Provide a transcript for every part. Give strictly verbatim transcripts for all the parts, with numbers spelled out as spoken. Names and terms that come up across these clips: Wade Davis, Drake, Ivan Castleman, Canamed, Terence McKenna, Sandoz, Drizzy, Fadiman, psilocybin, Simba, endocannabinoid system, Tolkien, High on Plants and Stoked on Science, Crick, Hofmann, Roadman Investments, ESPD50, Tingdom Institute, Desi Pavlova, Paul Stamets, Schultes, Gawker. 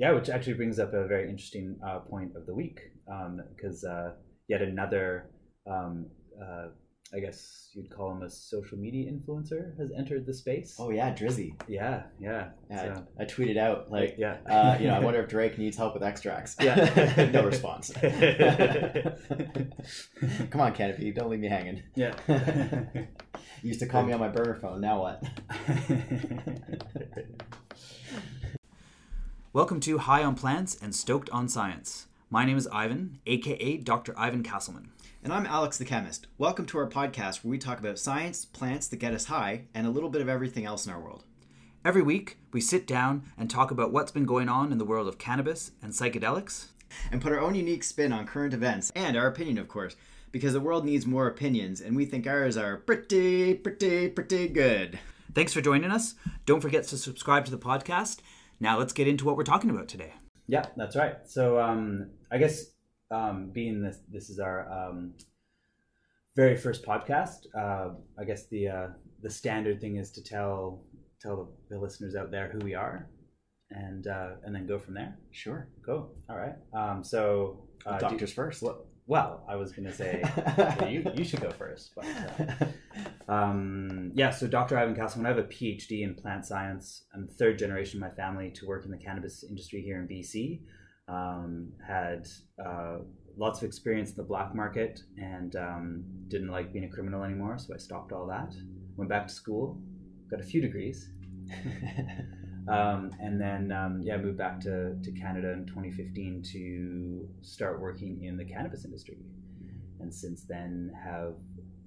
Yeah, which actually brings up a very interesting uh, point of the week, because um, uh, yet another, um, uh, I guess you'd call him a social media influencer, has entered the space. Oh yeah, Drizzy. Yeah, yeah. yeah so. I, I tweeted out like, yeah. uh, you know, I wonder if Drake needs help with extracts. Yeah, no response. Come on, Canopy, don't leave me hanging. Yeah. You used to call me on my burner phone. Now what? Welcome to High on Plants and Stoked on Science. My name is Ivan, aka Doctor Ivan Castleman. And I'm Alex the Chemist. Welcome to our podcast where we talk about science, plants that get us high, and a little bit of everything else in our world. Every week, we sit down and talk about what's been going on in the world of cannabis and psychedelics. And put our own unique spin on current events, and our opinion, of course, because the world needs more opinions, and we think ours are pretty, pretty, pretty good. Thanks for joining us. Don't forget to subscribe to the podcast. Now let's get into what we're talking about today. Yeah, that's right. So um, I guess um, being this, this is our um, very first podcast. Uh, I guess the uh, the standard thing is to tell tell the listeners out there who we are, and uh, and then go from there. Sure. Cool. All right. Um, so uh, doctors do, first. Well, well, I was gonna say well, you you should go first. But, uh, um, yeah. So Doctor Ivan Castleman, I have a P H D in plant science. I'm third generation in my family to work in the cannabis industry here in B C. Um, had uh, lots of experience in the black market, and um, didn't like being a criminal anymore, so I stopped all that. Went back to school, got a few degrees, um, and then um, yeah, moved back to, to Canada in twenty fifteen to start working in the cannabis industry, and since then have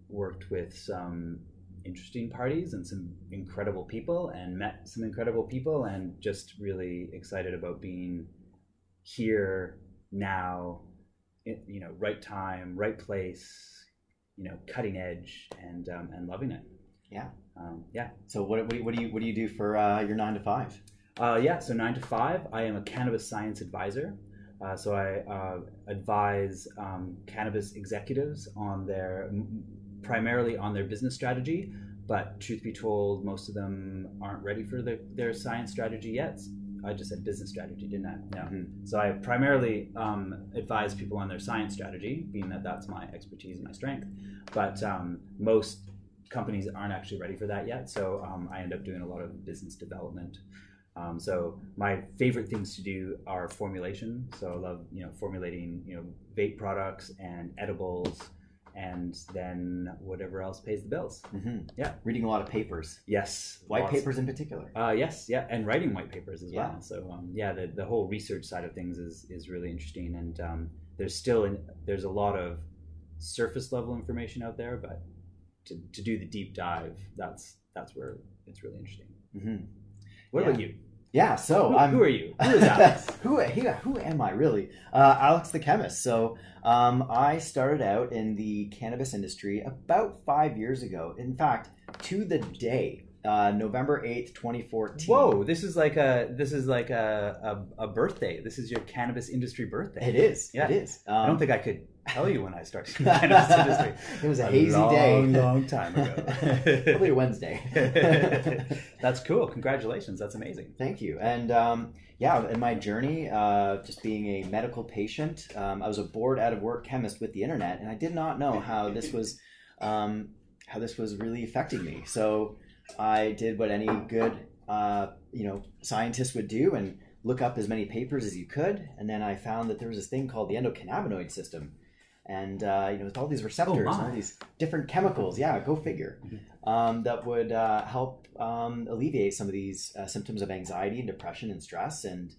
worked with some interesting parties and some incredible people, and met some incredible people, and just really excited about being here now, you know, right time, right place, you know, cutting edge, and um, and loving it. Yeah. Um, yeah. So what what do you what do you do for uh, your nine to five? Uh, yeah. So nine to five, I am a cannabis science advisor. Uh, so I uh, advise um, cannabis executives on their primarily on their business strategy, but truth be told, most of them aren't ready for their, their science strategy yet. I just said business strategy, didn't I? No. Mm-hmm. So I primarily um, advise people on their science strategy, being that that's my expertise and my strength. But um, most companies aren't actually ready for that yet. So um, I end up doing a lot of business development. Um, so my favorite things to do are formulation. So I love, you know, formulating, you know, vape products and edibles, and then whatever else pays the bills. Mm-hmm. Yeah. Reading a lot of papers. Yes. White lots. Papers in particular. Uh, yes. Yeah. And writing white papers as yeah. well. So um, yeah, the, the whole research side of things is, is really interesting. And um, there's still, in, there's a lot of surface level information out there, but to, to do the deep dive, that's, that's where it's really interesting. Mm-hmm. What yeah. about you? Yeah. So who, um, who are you? Who is Alex? who, yeah, who am I really? Uh, Alex the Chemist. So um, I started out in the cannabis industry about five years ago. In fact, to the day, uh, November eighth, twenty fourteen. Whoa. This is like a, this is like a, a, a birthday. This is your cannabis industry birthday. It is. Yeah. It is. Um, I don't think I could tell you when I started in the cannabis industry. It was a, a hazy long, day. A long, long time ago. Probably a Wednesday. That's cool. Congratulations. That's amazing. Thank you. And um, yeah, in my journey, uh, just being a medical patient, um, I was a bored out of work chemist with the internet, and I did not know how this was, um, how this was really affecting me. So I did what any good, uh, you know, scientist would do, and look up as many papers as you could. And then I found that there was this thing called the endocannabinoid system. And, uh, you know, with all these receptors, oh, and all these different chemicals, yeah, go figure, um, that would uh, help um, alleviate some of these uh, symptoms of anxiety and depression and stress, and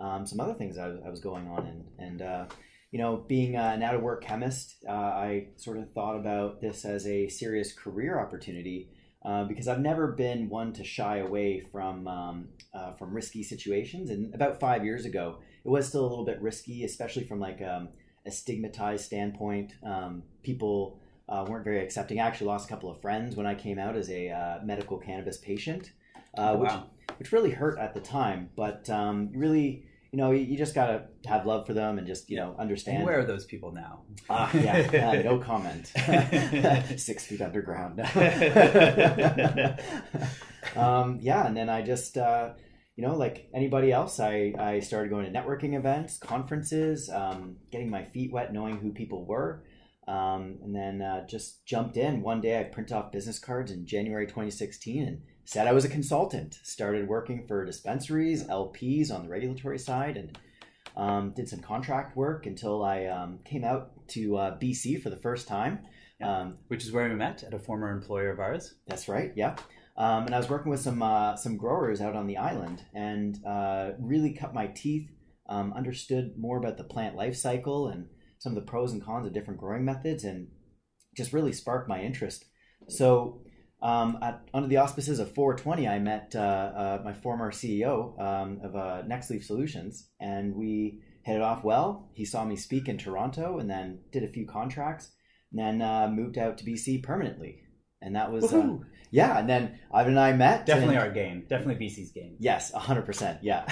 um, some other things I, I was going on. And, and uh, you know, being an out-of-work chemist, uh, I sort of thought about this as a serious career opportunity, uh, because I've never been one to shy away from, um, uh, from risky situations. And about five years ago, it was still a little bit risky, especially from like... Um, a stigmatized standpoint. Um, people uh, weren't very accepting. I actually lost a couple of friends when I came out as a uh, medical cannabis patient, uh, oh, wow. which, which really hurt at the time. But um, really, you know, you, you just got to have love for them and just, you know, understand. And where are those people now? Uh, yeah, uh, no comment. Six feet underground. um, yeah, and then I just... Uh, you know, like anybody else, I, I started going to networking events, conferences, um, getting my feet wet, knowing who people were. Um, and then uh, just jumped in. One day I print off business cards in January twenty sixteen and said I was a consultant. Started working for dispensaries, L Ps on the regulatory side, and um, did some contract work until I um, came out to uh, B C for the first time. Yeah. Um, Which is where we met, at a former employer of ours. That's right, yeah. Um, and I was working with some uh, some growers out on the island, and uh, really cut my teeth, um, understood more about the plant life cycle and some of the pros and cons of different growing methods, and just really sparked my interest. So um, at, under the auspices of four twenty, I met uh, uh, my former C E O um, of uh, NextLeaf Solutions, and we hit it off well. He saw me speak in Toronto and then did a few contracts, and then uh, moved out to B C permanently. And that was, uh, yeah, and then Ivan and I met. Definitely and, our game. Definitely B C's game. Yes, one hundred percent, yeah.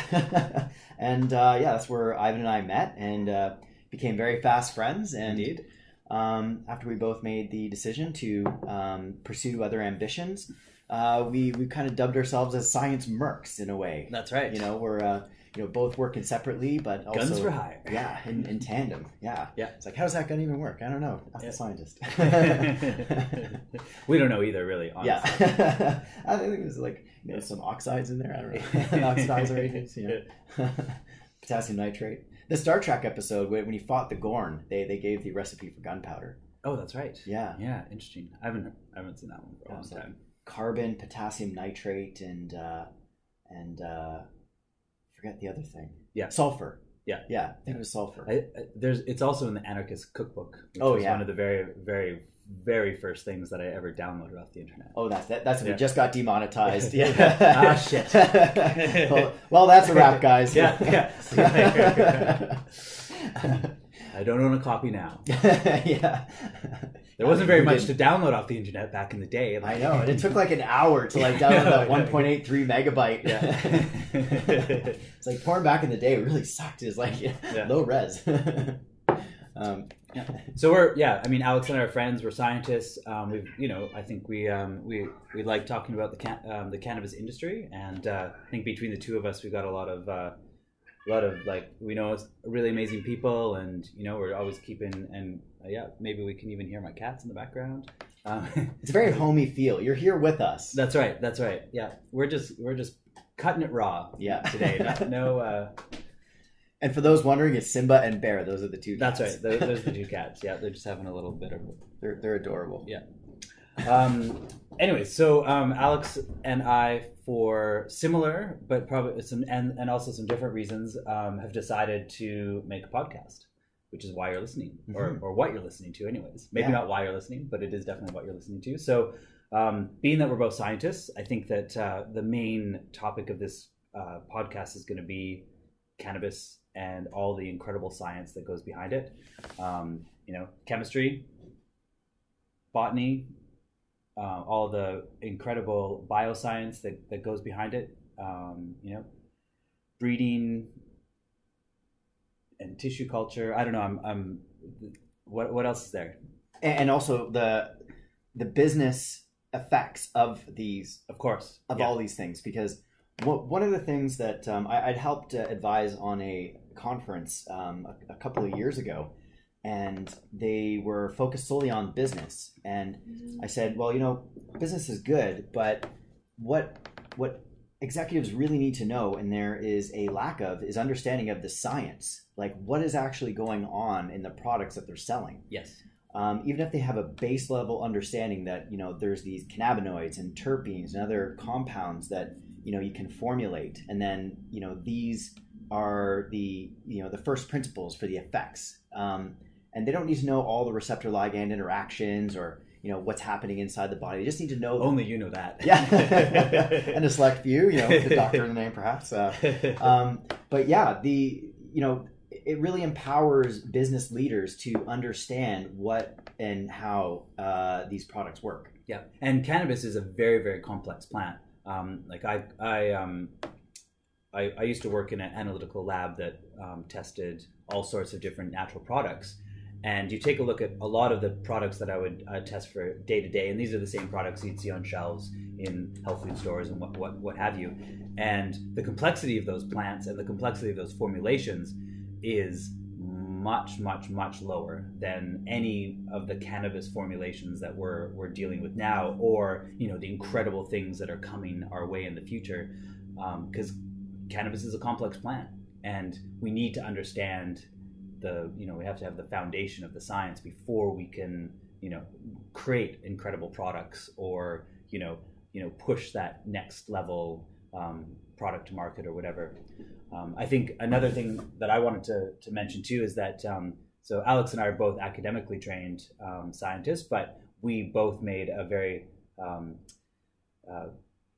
And uh, yeah, that's where Ivan and I met, and uh, became very fast friends. And Indeed. Um, after we both made the decision to um, pursue other ambitions, uh, we, we kind of dubbed ourselves as science mercs in a way. That's right. You know, we're uh, you know, both working separately, but also... Guns for hire. Yeah, in, in tandem. Yeah. yeah. It's like, how's that gun even work? I don't know. I'm yeah. a scientist. We don't know either, really, honestly. Yeah. I think there's like, you know, some oxides in there. I don't know. Oxidizer agents, you know. Potassium nitrate. The Star Trek episode, when he fought the Gorn, they, they gave the recipe for gunpowder. Oh, that's right. Yeah. Yeah, interesting. I haven't I haven't seen that one for a long time. Like carbon, potassium nitrate, and... Uh, and uh, forget the other thing. Yeah. Sulfur. Yeah. Yeah. I think yeah. it was sulfur. I, I, there's, it's also in the Anarchist Cookbook, which oh, was yeah. one of the very, very, very first things that I ever downloaded off the internet. Oh, that's that, that's yeah. we just got demonetized. Yeah. Ah, shit. well, well, that's a wrap, guys. Yeah. yeah. I don't own a copy now. yeah. There wasn't very much to download off the internet back in the day. Like, I know. And it took like an hour to like download that one point eight three megabyte. Yeah. It's like porn back in the day really sucked. It was like yeah, yeah. low res. um, yeah. So we're, yeah, I mean, Alex and I are friends. We're scientists. Um, we've, you know, I think we um, we, we like talking about the, can- um, the cannabis industry. And uh, I think between the two of us, we got a lot of... Uh, A lot of like we know it's really amazing people, and you know we're always keeping and uh, yeah maybe we can even hear my cats in the background. Um, it's a very homey feel. You're here with us. That's right. That's right. Yeah, we're just we're just cutting it raw. Yeah, today. No. no uh... And for those wondering, it's Simba and Bear. Those are the two. Cats. That's right. Those, those are the two cats. Yeah, they're just having a little bit of. They're they're adorable. Yeah. Um. Anyway, so um, Alex and I, for similar but probably some and, and also some different reasons, um, have decided to make a podcast, which is why you're listening, mm-hmm. or or what you're listening to, anyways. Maybe yeah. not why you're listening, but it is definitely what you're listening to. So, um, being that we're both scientists, I think that uh, the main topic of this uh, podcast is going to be cannabis and all the incredible science that goes behind it. Um, you know, chemistry, botany. Uh, all the incredible bioscience that, that goes behind it, um, you know, breeding and tissue culture. I don't know. I'm. I'm what What else is there? And also the the business effects of these, of course, of yeah. all these things. Because what, one of the things that um, I, I'd helped uh, advise on a conference um, a, a couple of years ago. And they were focused solely on business. And I said, well, you know, business is good, but what what executives really need to know, and there is a lack of, is understanding of the science. Like what is actually going on in the products that they're selling. Yes. Um, even if they have a base level understanding that, you know, there's these cannabinoids and terpenes and other compounds that, you know, you can formulate. And then, you know, these are the, you know, the first principles for the effects. Um, And they don't need to know all the receptor-ligand interactions or, you know, what's happening inside the body. They just need to know. Them. Only you know that. Yeah. And a select few, you know, with the doctor in the name perhaps. Uh, um, but yeah, the, you know, it really empowers business leaders to understand what and how uh, these products work. Yeah. And cannabis is a very, very complex plant. Um, like I, I, um, I, I used to work in an analytical lab that um, tested all sorts of different natural products. And you take a look at a lot of the products that I would uh, test for day to day, and these are the same products you'd see on shelves in health food stores and what, what, what have you. And the complexity of those plants and the complexity of those formulations is much, much, much lower than any of the cannabis formulations that we're, we're dealing with now, or, you know, the incredible things that are coming our way in the future. Because um, cannabis is a complex plant, and we need to understand the, you know, we have to have the foundation of the science before we can, you know, create incredible products or, you know, you know, push that next level um, product to market or whatever. Um, I think another thing that I wanted to, to mention too is that, um, so Alex and I are both academically trained um, scientists, but we both made a very um, uh,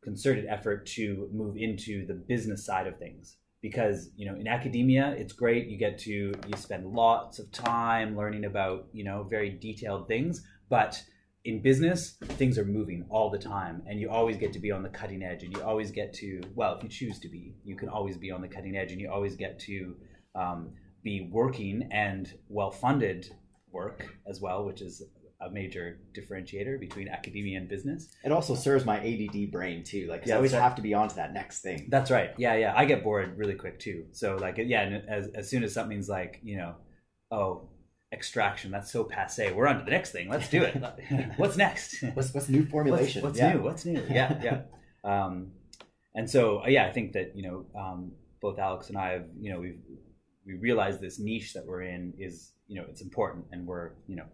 concerted effort to move into the business side of things. Because, you know, in academia, it's great. You get to, you spend lots of time learning about, you know, very detailed things. But in business, things are moving all the time. And you always get to be on the cutting edge. And you always get to, well, if you choose to be, you can always be on the cutting edge. And you always get to um, be working and well-funded work as well, which is a major differentiator between academia and business. It also serves my A D D brain too. Like, yeah, I always right. have to be on to that next thing. That's right. Yeah, yeah. I get bored really quick too. So, like, yeah, and as as soon as something's like, you know, oh, extraction, that's so passe. We're on to the next thing. Let's do it. What's next? What's what's new formulation? What's, what's yeah. new? What's new? Yeah, yeah. Um, and so, yeah, I think that, you know, um, both Alex and I have, you know, we we realize this niche that we're in is, you know, it's important, and we're, you know,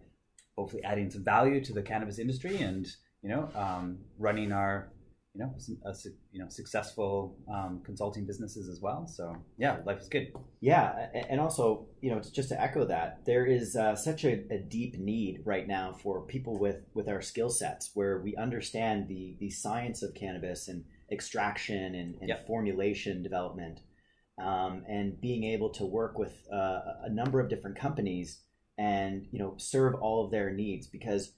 hopefully adding some value to the cannabis industry, and, you know, um, running our, you know, a, you know, successful um, consulting businesses as well. So yeah, life is good. Yeah, and also, you know, just to echo that, there is uh, such a, a deep need right now for people with with our skill sets, where we understand the the science of cannabis and extraction and, and yep. formulation development, um, and being able to work with uh, a number of different companies. And, you know, serve all of their needs, because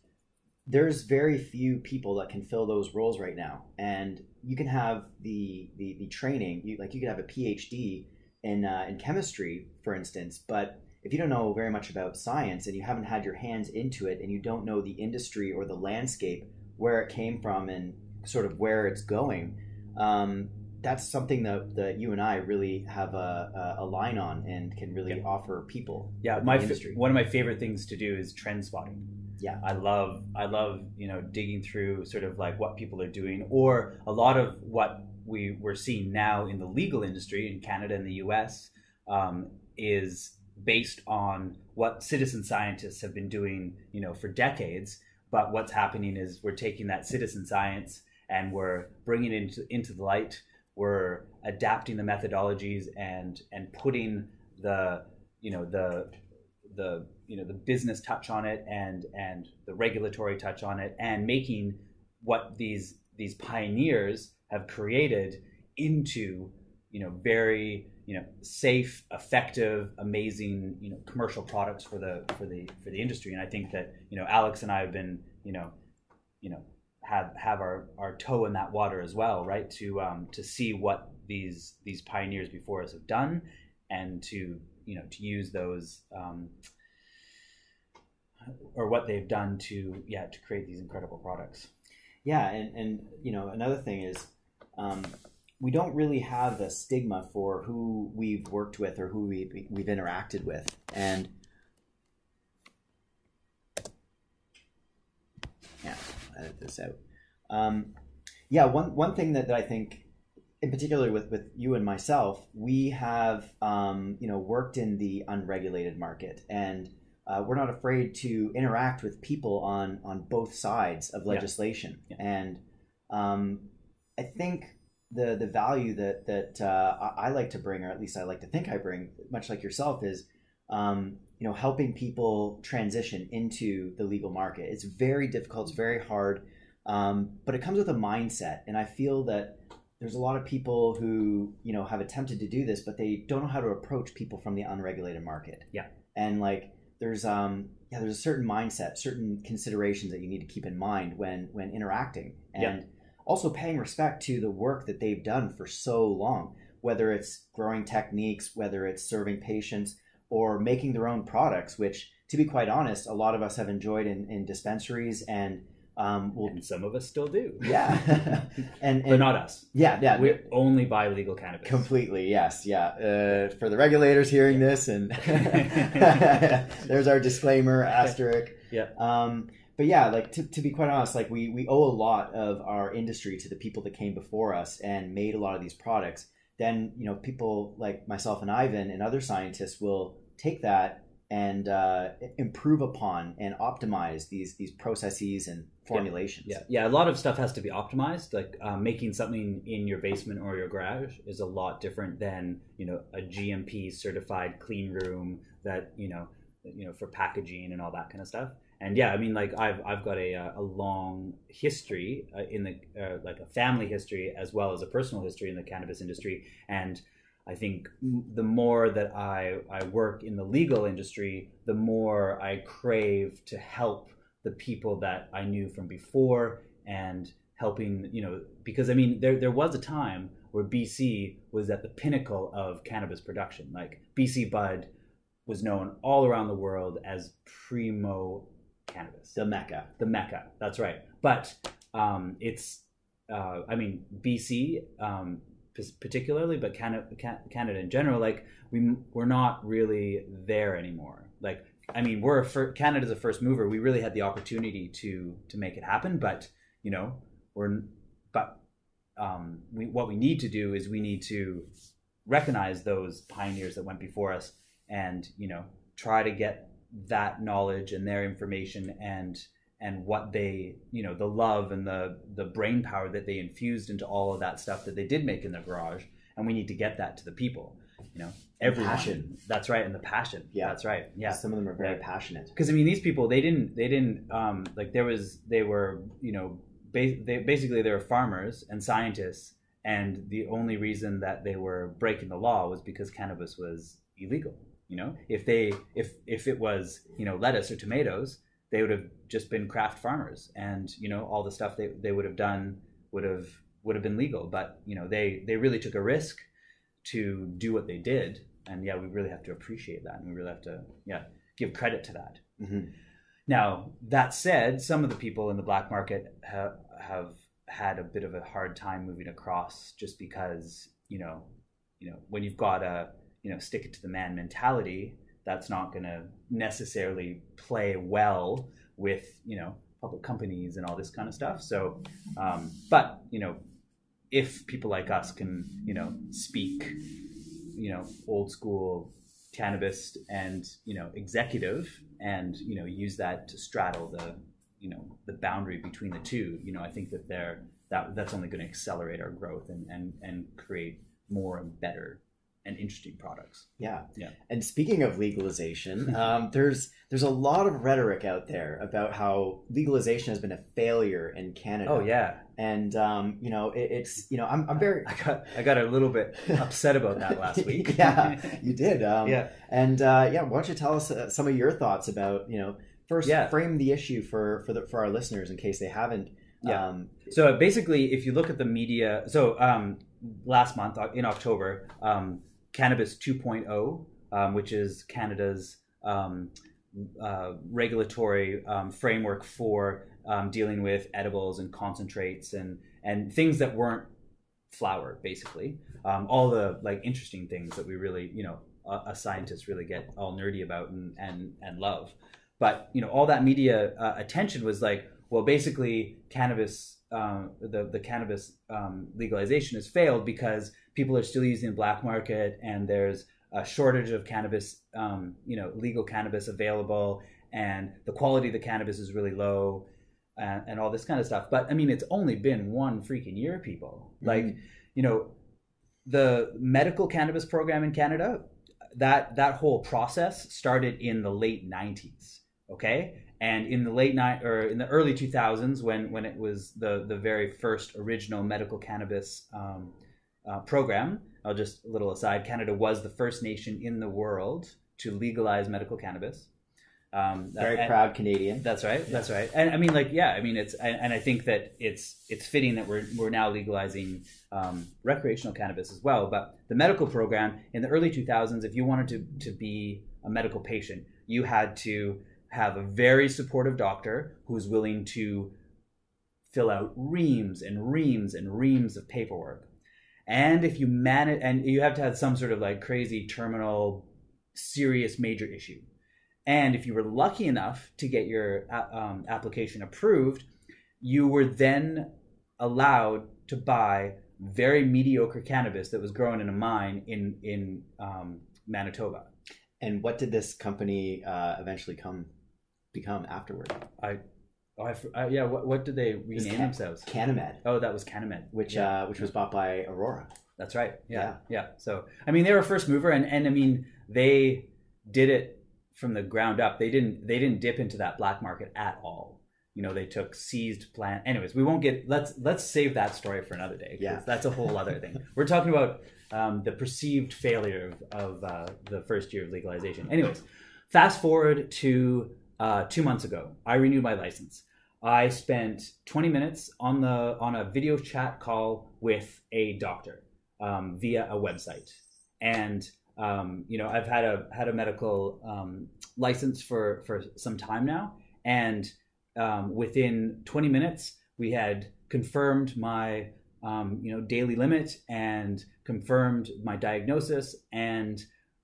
there's very few people that can fill those roles right now. And you can have the the, the training, you, like you could have a PhD in uh, in chemistry, for instance, but if you don't know very much about science and you haven't had your hands into it and you don't know the industry or the landscape, where it came from and sort of where it's going, um, that's something that, that you and I really have a, a line on and can really yeah. offer people. Yeah, my industry. One of my favorite things to do is trend spotting. Yeah, I love I love you know, digging through sort of like what people are doing, or a lot of what we we're seeing now in the legal industry in Canada and the U S um, is based on what citizen scientists have been doing, you know, for decades. But what's happening is we're taking that citizen science and we're bringing it into into the light. We're adapting the methodologies and and putting the you know the the you know the business touch on it and and the regulatory touch on it, and making what these these pioneers have created into, you know, very, you know, safe, effective, amazing, you know, commercial products for the for the for the industry. And I think that, you know, Alex and I have been, you know, you know have have our, our toe in that water as well, right? To um, to see what these these pioneers before us have done, and to, you know, to use those um, or what they've done to yeah to create these incredible products. Yeah, and and you know, another thing is um, we don't really have the stigma for who we've worked with or who we we've interacted with, and yeah. edit this out. Um, yeah, one one thing that, that I think, in particular with, with you and myself, we have um, you know, worked in the unregulated market, and uh, we're not afraid to interact with people on on both sides of legislation. Yeah. Yeah. And um, I think the the value that that uh, I like to bring, or at least I like to think I bring, much like yourself, is um, you know, helping people transition into the legal market. It's very difficult. It's very hard, um, but it comes with a mindset. And I feel that there's a lot of people who, you know, have attempted to do this, but they don't know how to approach people from the unregulated market. Yeah. And like, there's um, yeah, there's a certain mindset, certain considerations that you need to keep in mind when when interacting, and yeah. also paying respect to the work that they've done for so long, whether it's growing techniques, whether it's serving patients, or making their own products, which, to be quite honest, a lot of us have enjoyed in, in dispensaries, and um, well, and some of us still do. Yeah, and, and but not us. Yeah, yeah. We only buy legal cannabis. Completely, yes, yeah. Uh, for the regulators hearing this, and there's our disclaimer asterisk. Yeah. Um, but yeah, like to, to be quite honest, like we we owe a lot of our industry to the people that came before us and made a lot of these products. Then, you know, people like myself and Ivan and other scientists will take that and uh, improve upon and optimize these these processes and formulations. Yeah, yeah, yeah. A lot of stuff has to be optimized. Like uh, making something in your basement or your garage is a lot different than, you know, a G M P certified clean room that, you know, you know, for packaging and all that kind of stuff. And yeah, I mean, like I've I've got a a long history uh, in the uh, like a family history as well as a personal history in the cannabis industry. And I think the more that I I work in the legal industry, the more I crave to help the people that I knew from before and helping, you know, because I mean there there was a time where B C was at the pinnacle of cannabis production. Like B C Bud was known all around the world as primo cannabis, the mecca, the mecca. That's right. But um, it's, uh, I mean, B C um, particularly, but Canada, Canada in general. Like we we're not really there anymore. Like I mean, we're a fir- Canada's a first mover. We really had the opportunity to to make it happen, but you know, we're but um, we what we need to do is we need to recognize those pioneers that went before us, and you know, try to get that knowledge and their information and and what they, you know, the love and the the brain power that they infused into all of that stuff that they did make in their garage, and we need to get that to the people, you know, every passion. That's right. And the passion. Yeah, that's right. Yeah, some of them are very yeah. passionate, because I mean these people, they didn't they didn't um like there was they were you know ba- they, basically they were farmers and scientists, and the only reason that they were breaking the law was because cannabis was illegal. You know, if they if if it was, you know, lettuce or tomatoes, they would have just been craft farmers, and you know all the stuff they, they would have done would have would have been legal. But you know they they really took a risk to do what they did, and yeah, we really have to appreciate that, and we really have to yeah give credit to that. Mm-hmm. Now that said, some of the people in the black market have have had a bit of a hard time moving across, just because you know you know when you've got a you know, stick it to the man mentality, that's not going to necessarily play well with, you know, public companies and all this kind of stuff. So, um, but, you know, if people like us can, you know, speak, you know, old school cannabis and, you know, executive and, you know, use that to straddle the, you know, the boundary between the two, you know, I think that they're, that, that's only going to accelerate our growth and, and, and create more and better and interesting products. Yeah. Yeah. And speaking of legalization, um, there's there's a lot of rhetoric out there about how legalization has been a failure in Canada. Oh yeah. And um, you know, it, it's you know, I'm I'm very I got I got a little bit upset about that last week. Yeah, you did. Um, yeah. And uh, yeah, why don't you tell us uh, some of your thoughts about, you know, first yeah. frame the issue for for the, for our listeners in case they haven't. Yeah. Um, so basically, if you look at the media, so um, last month in October. Um, Cannabis two point oh, um, which is Canada's um, uh, regulatory um, framework for um, dealing with edibles and concentrates and, and things that weren't flower, basically. Um, all the like interesting things that we really, you know, uh, us scientists really get all nerdy about and, and, and love. But, you know, all that media uh, attention was like, well, basically cannabis, um, the, the cannabis um, legalization has failed because people are still using the black market, and there's a shortage of cannabis, um, you know, legal cannabis available, and the quality of the cannabis is really low, uh, and all this kind of stuff. But I mean, it's only been one freaking year, people. Mm-hmm. Like, you know, the medical cannabis program in Canada, that that whole process started in the late nineties, okay? And in the late night or in the early two thousands, when when it was the the very first original medical cannabis. Um, Uh, program. I'll just a little aside. Canada was the first nation in the world to legalize medical cannabis. Um, Very and, proud Canadian. That's right. That's right. And I mean, like, yeah, I mean, it's, and, and I think that it's, it's fitting that we're, we're now legalizing um, recreational cannabis as well. But the medical program in the early two thousands, if you wanted to, to be a medical patient, you had to have a very supportive doctor who's willing to fill out reams and reams and reams of paperwork. And if you manage, and you have to have some sort of like crazy terminal, serious major issue. And if you were lucky enough to get your um, application approved, you were then allowed to buy very mediocre cannabis that was grown in a mine in in um, Manitoba. And what did this company uh, eventually come become afterward? I, oh, I, I yeah. What, what did they rename Can- themselves? Canamed. Oh, that was Canamed, which yeah. uh, which was bought by Aurora. That's right. Yeah, yeah, yeah. So I mean, they were a first mover, and and I mean, they did it from the ground up. They didn't they didn't dip into that black market at all. You know, they took seized plant. Anyways, we won't get let's let's save that story for another day. Yeah, that's a whole other thing. We're talking about um, the perceived failure of, of uh, the first year of legalization. Anyways, fast forward to uh, two months ago. I renewed my license. I spent twenty minutes on the on a video chat call with a doctor um, via a website. And Um, you know, I've had a had a medical um, license for, for some time now, and um, within twenty minutes, we had confirmed my um, you know daily limit and confirmed my diagnosis, and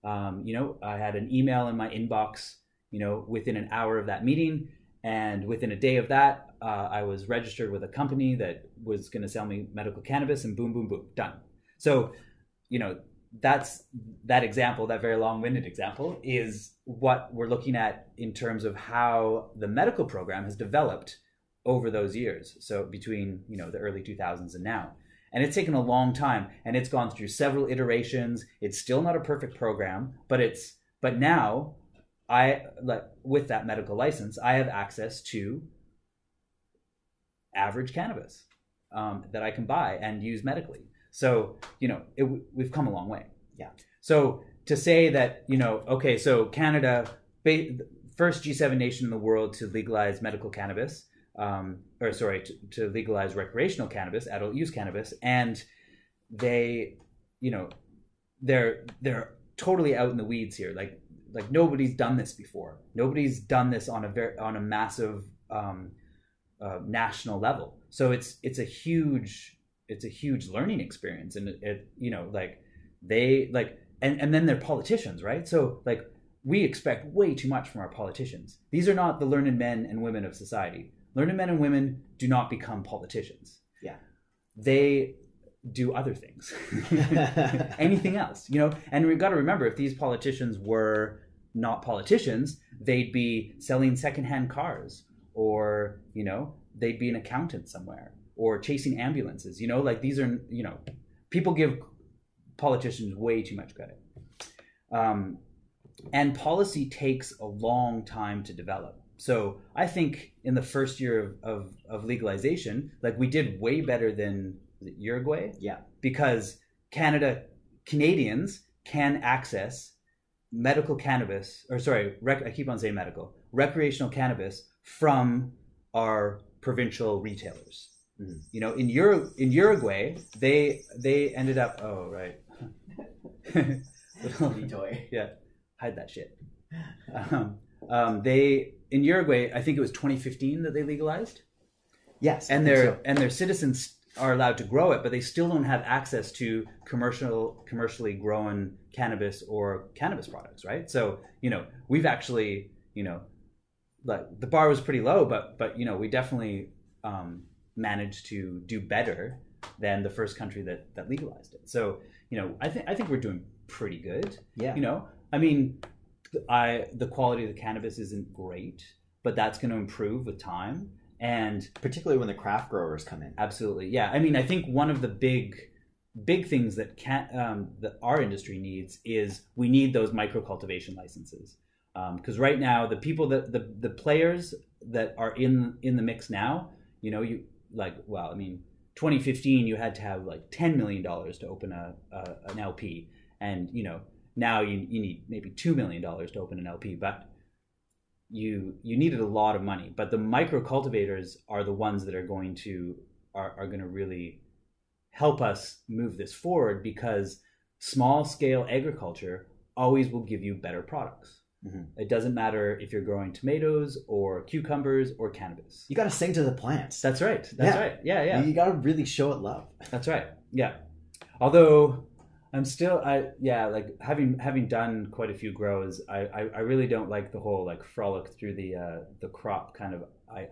um, you know, I had an email in my inbox. You know, within an hour of that meeting, and within a day of that, uh, I was registered with a company that was going to sell me medical cannabis, and boom, boom, boom, done. So, you know. That's that example, that very long-winded example, is what we're looking at in terms of how the medical program has developed over those years. So between, you know, the early two thousands and now. And it's taken a long time, and it's gone through several iterations. It's still not a perfect program, but it's but now I like with that medical license, I have access to average cannabis um, that I can buy and use medically. So, you know, it, we've come a long way. Yeah. So to say that, you know, okay, so Canada, first G seven nation in the world to legalize medical cannabis, um, or sorry, to, to legalize recreational cannabis, adult use cannabis. And they, you know, they're, they're totally out in the weeds here. Like, like nobody's done this before. Nobody's done this on a very, on a massive, um, uh, national level. So it's, it's a huge, it's a huge learning experience. And it, it, you know, like they like, and, and then they're politicians, right? So like we expect way too much from our politicians. These are not the learned men and women of society. Learned men and women do not become politicians. Yeah. They do other things, anything else, you know? And we've got to remember, if these politicians were not politicians, they'd be selling secondhand cars, or, you know, they'd be an accountant somewhere, or chasing ambulances, you know, like these are, you know, people give politicians way too much credit. Um, and policy takes a long time to develop. So I think in the first year of, of, of legalization, like we did way better than Uruguay. Yeah. Because Canada, Canadians can access medical cannabis, or sorry, rec- I keep on saying medical, recreational cannabis from our provincial retailers. You know, in Euro- in Uruguay, they they ended up. Oh right, toy. Yeah, hide that shit. Um, um, they in Uruguay, I think it was twenty fifteen that they legalized. Yes, and their so. and their citizens are allowed to grow it, but they still don't have access to commercial commercially grown cannabis or cannabis products, right? So you know, we've actually you know, like the bar was pretty low, but but you know, we definitely. Um, managed to do better than the first country that, that legalized it. So, you know, I think I think we're doing pretty good. Yeah. You know, I mean, I the quality of the cannabis isn't great, but that's going to improve with time. And particularly when the craft growers come in. Absolutely. Yeah. I mean, I think one of the big big things that can um, that our industry needs is we need those micro cultivation licenses. Because um, right now the people that the the players that are in in the mix now, you know, you. Like, well, I mean, twenty fifteen, you had to have like ten million dollars to open a, a an L P. And, you know, now you you need maybe two million dollars to open an L P. But you you needed a lot of money, but the micro cultivators are the ones that are going to are, are going to really help us move this forward, because small scale agriculture always will give you better products. Mm-hmm. It doesn't matter if you're growing tomatoes or cucumbers or cannabis. You got to sing to the plants. That's right. That's yeah. right. Yeah, yeah. You got to really show it love. That's right. Yeah. Although I'm still, I yeah, like having having done quite a few grows, I, I, I really don't like the whole like frolic through the uh, the crop kind of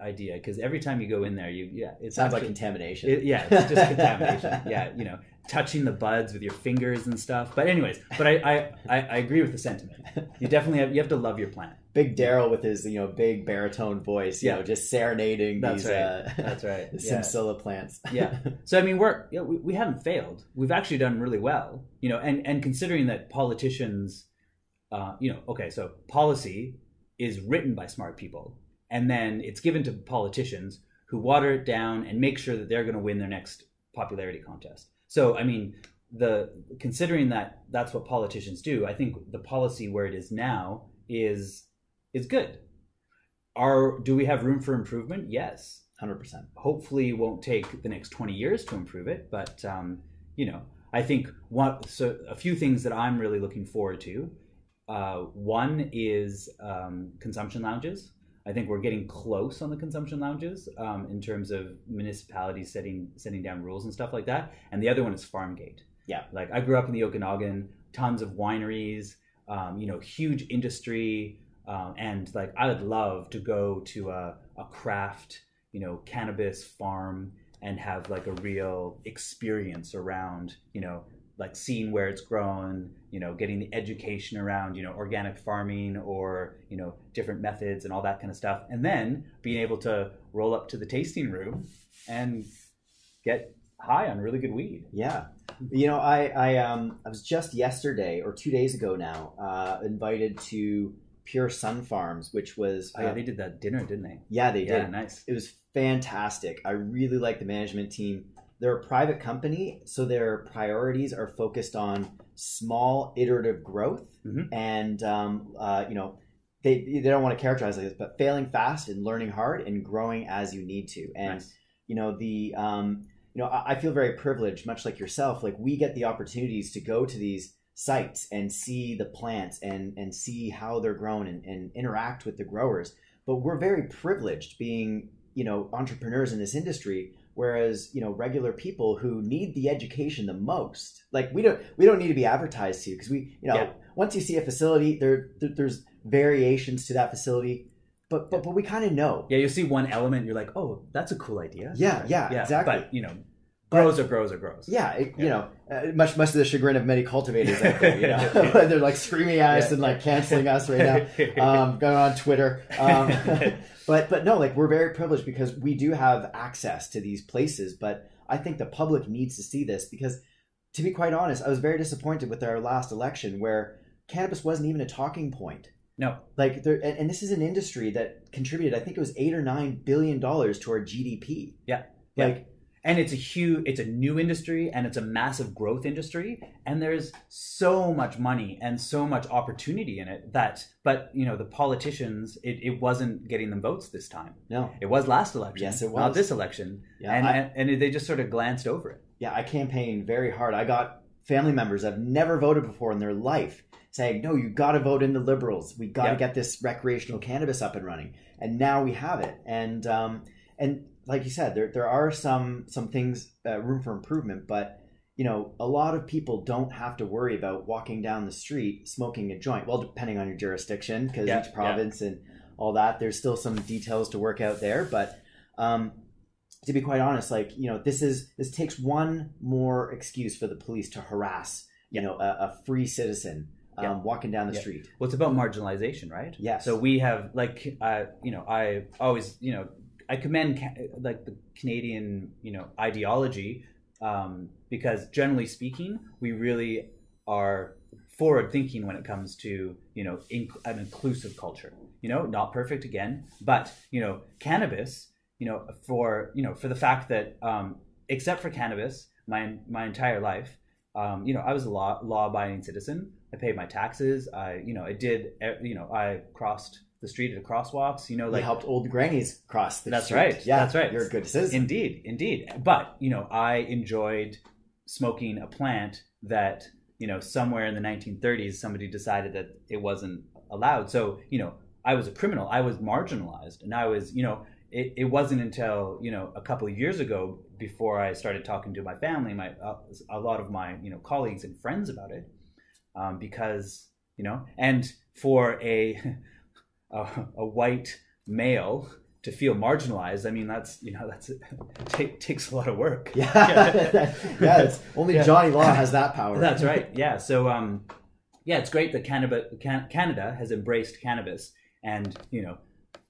idea, because every time you go in there, you yeah, it sounds actually, like contamination. It, yeah, it's just contamination. Yeah, you know, touching the buds with your fingers and stuff. But anyways, but I I, I, I agree with the sentiment. You definitely have you have to love your plant. Big Daryl with his you know big baritone voice, you yeah. know, just serenading That's these right. uh, That's right. yeah. Simsilla plants. yeah. So I mean, we're you know, we we haven't failed. We've actually done really well, you know. And and considering that politicians, uh, you know, okay, so policy is written by smart people, and then it's given to politicians who water it down and make sure that they're going to win their next popularity contest. So I mean, the considering that that's what politicians do, I think the policy where it is now is. Is good. Are do we have room for improvement? Yes, one hundred percent. Hopefully, it won't take the next twenty years to improve it, but um, you know, I think one. So a few things that I'm really looking forward to. Uh, one is um, consumption lounges. I think we're getting close on the consumption lounges um, in terms of municipalities setting setting down rules and stuff like that. And the other one is Farmgate. Yeah, like I grew up in the Okanagan, tons of wineries, um, you know, huge industry. Um, and like, I would love to go to a, a craft, you know, cannabis farm and have like a real experience around, you know, like seeing where it's grown, you know, getting the education around, you know, organic farming or, you know, different methods and all that kind of stuff. And then being able to roll up to the tasting room and get high on really good weed. Yeah. You know, I, I, um, I was just yesterday or two days ago now, uh, invited to Pure Sun Farms, which was... Oh, yeah, uh, they did that dinner, didn't they? Yeah, they yeah, did. Nice. It was fantastic. I really like the management team. They're a private company, so their priorities are focused on small, iterative growth. Mm-hmm. And, um, uh, you know, they they don't want to characterize like this, but failing fast and learning hard and growing as you need to. And, nice. you know, the... Um, you know, I, I feel very privileged, much like yourself. Like, we get the opportunities to go to these sites and see the plants and and see how they're grown and, and interact with the growers. But we're very privileged being, you know, entrepreneurs in this industry, whereas, you know, regular people who need the education the most, like we don't we don't need to be advertised to, because we, you know, yeah. once you see a facility, there, there there's variations to that facility. But but, but we kind of know. Yeah, you'll see one element, you're like, oh, that's a cool idea. Yeah, right. yeah, yeah, exactly. But, you know, grows or grows or grows. Yeah, it, yeah. you know, uh, much much to the chagrin of many cultivators out there, you know. They're like screaming at us yeah. and like canceling us right now. Um, going on Twitter. Um, but but no, like we're very privileged because we do have access to these places. But I think the public needs to see this, because to be quite honest, I was very disappointed with our last election where cannabis wasn't even a talking point. No. Like there, and, and this is an industry that contributed, I think it was eight or nine billion dollars to our G D P. Yeah. Like yeah. And it's a huge, it's a new industry, and it's a massive growth industry, and there's so much money and so much opportunity in it that, but you know, the politicians, it, it wasn't getting them votes this time. No. It was last election. Yes, it was. Not this election. Yeah, and, I, and and they just sort of glanced over it. Yeah, I campaigned very hard. I got family members that have never voted before in their life saying, no, you got to vote in the Liberals. We got to yep. get this recreational cannabis up and running. And now we have it. And, um, and, like you said, there there are some some things, uh, room for improvement, but you know, a lot of people don't have to worry about walking down the street smoking a joint. Well, depending on your jurisdiction, because yeah, each province yeah. and all that, there's still some details to work out there. But um, to be quite honest, like you know, this is this takes one more excuse for the police to harass you yeah. know a, a free citizen um, yeah. walking down the yeah. street. Well, it's about marginalization, right? Yes. So we have like uh, you know I always you know. I commend like the Canadian, you know, ideology um, because generally speaking, we really are forward thinking when it comes to, you know, inc- an inclusive culture, you know, not perfect again, but, you know, cannabis, you know, for, you know, for the fact that um, except for cannabis, my, my entire life, um, you know, I was a law law abiding citizen, I paid my taxes. I, you know, I did, you know, I crossed the street at a crosswalks, you know, like you helped old grannies cross the that's street. Right. Yeah, that's right. You're a good citizen. Indeed. Indeed. But, you know, I enjoyed smoking a plant that, you know, somewhere in the nineteen thirties, somebody decided that it wasn't allowed. So, you know, I was a criminal. I was marginalized, and I was, you know, it, it wasn't until, you know, a couple of years ago before I started talking to my family, my, uh, a lot of my, you know, colleagues and friends about it. Um, because, you know, and for a, a a white male to feel marginalized, I mean, that's, you know, that's take, takes a lot of work. Yeah, yeah, yeah it's, only yeah. Johnny Law has that power. That's right. Yeah. So, um, yeah, it's great that Canada, Canada has embraced cannabis and, you know,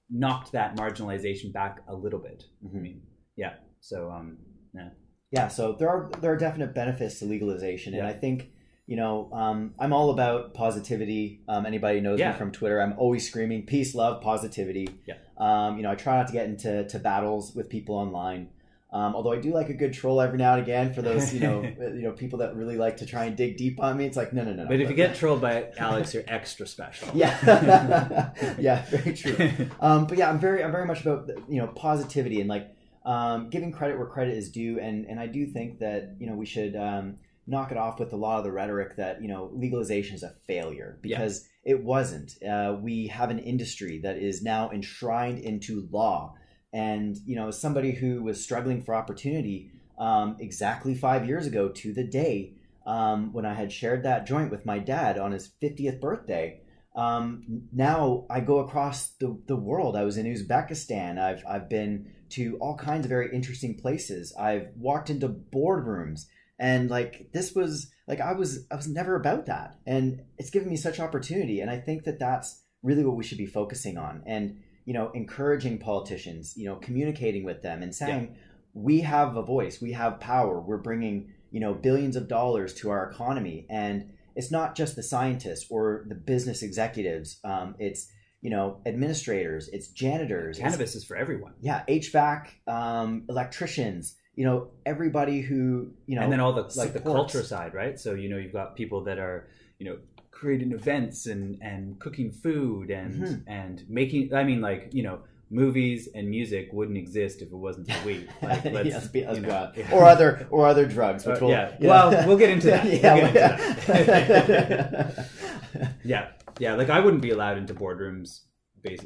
knocked that marginalization back a little bit. Mm-hmm. I mean, yeah. So, um, yeah. Yeah. So there are there are definite benefits to legalization, yeah. and I think. You know, um, I'm all about positivity. Um, anybody knows yeah. me from Twitter. I'm always screaming peace, love, positivity. Yeah. Um, you know, I try not to get into to battles with people online. Um, although I do like a good troll every now and again for those, you know, you know, people that really like to try and dig deep on me. It's like, no, no, no. But no, if no, you no. get trolled by Alex, you're extra special. Yeah. Yeah, very true. Um, but yeah, I'm very, I'm very much about, you know, positivity and like um, giving credit where credit is due. And, and I do think that, you know, we should... Um, knock it off with a lot of the rhetoric that, you know, legalization is a failure, because yeah. it wasn't. Uh, we have an industry that is now enshrined into law. And, you know, somebody who was struggling for opportunity um, exactly five years ago to the day um, when I had shared that joint with my dad on his fiftieth birthday, um, now I go across the, the world. I was in Uzbekistan. I've, I've been to all kinds of very interesting places. I've walked into boardrooms. And like, this was like, I was, I was never about that. And it's given me such opportunity. And I think that that's really what we should be focusing on. And, you know, encouraging politicians, you know, communicating with them and saying, yeah. we have a voice, we have power. We're bringing, you know, billions of dollars to our economy. And it's not just the scientists or the business executives. Um, it's, you know, administrators, it's janitors. Cannabis it's, is for everyone. Yeah. H V A C, um, electricians. You know, everybody who, you know, and then all the, like the culture side, right? So, you know, you've got people that are, you know, creating events and, and cooking food and, mm-hmm. and making, I mean, like, you know, movies and music wouldn't exist if it wasn't for weed. Like, let's, yes, be, you know, yeah. Or other, or other drugs, which uh, we'll, yeah. yeah. Well, we'll get into that. yeah. We'll get into that. yeah. Yeah. Like I wouldn't be allowed into boardrooms if,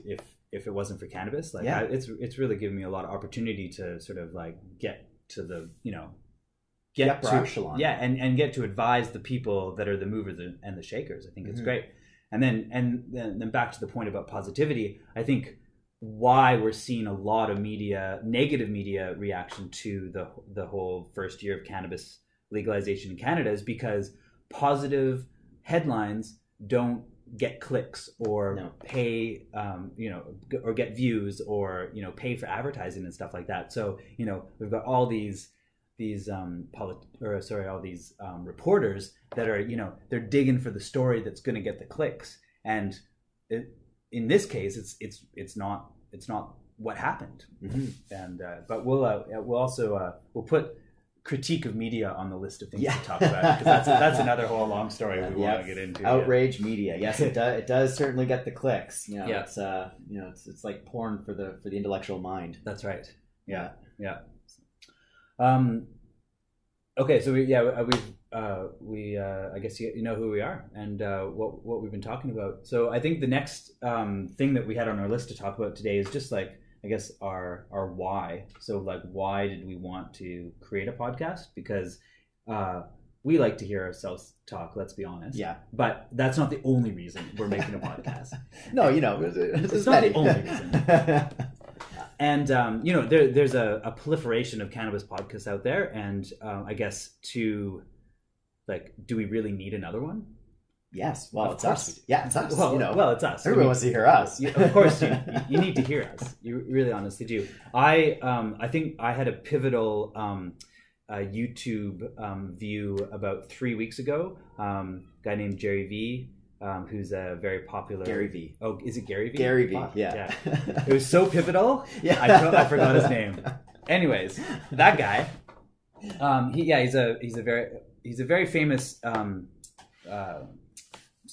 if it wasn't for cannabis. Like yeah. I, it's, it's really given me a lot of opportunity to sort of like get, to the, you know, get yep, to, echelon. yeah, and, and get to advise the people that are the movers and the shakers. I think it's mm-hmm. great. And then, and then, then back to the point about positivity, I think why we're seeing a lot of media, negative media reaction to the, the whole first year of cannabis legalization in Canada is because positive headlines don't get clicks or no. pay, um, you know, or get views or, you know, pay for advertising and stuff like that. So, you know, we've got all these, these, um, polit- or sorry, all these um, reporters that are, you know, they're digging for the story that's going to get the clicks. And it, in this case, it's, it's, it's not, it's not what happened. Mm-hmm. And, uh, but we'll, uh, we'll also, uh, we'll put critique of media on the list of things yeah. to talk about, because that's that's another whole long story we yeah. want to get into. Outrage yeah. media, yes, it does. It does certainly get the clicks. You know, yeah, it's uh, you know, it's it's like porn for the for the intellectual mind. That's right. Yeah, yeah. Um, okay, so we yeah we uh, we uh, I guess you, you know who we are and uh, what what we've been talking about. So I think the next um, thing that we had on our list to talk about today is just like. I guess our our why. So like, why did we want to create a podcast? Because uh, we like to hear ourselves talk. Let's be honest. Yeah. But that's not the only reason we're making a podcast. No, you know, it's, it's, it's not the only reason. And um, you know, there there's a, a proliferation of cannabis podcasts out there, and um, I guess to like, do we really need another one? Yes. Well, of it's course. us. Yeah, it's us. Well, you know, well it's us. Everyone I mean, wants to hear us. You, of course, you, you need to hear us. You really honestly do. I um, I think I had a pivotal um, uh, YouTube um, view about three weeks ago. Um, a guy named Gary V, um, who's a very popular... Gary V. Oh, is it Gary V? Gary V, oh, yeah. yeah. It was so pivotal, yeah. I, to- I forgot his name. Anyways, that guy, um, he, yeah, he's a, he's a very, he's a very famous... Um, uh,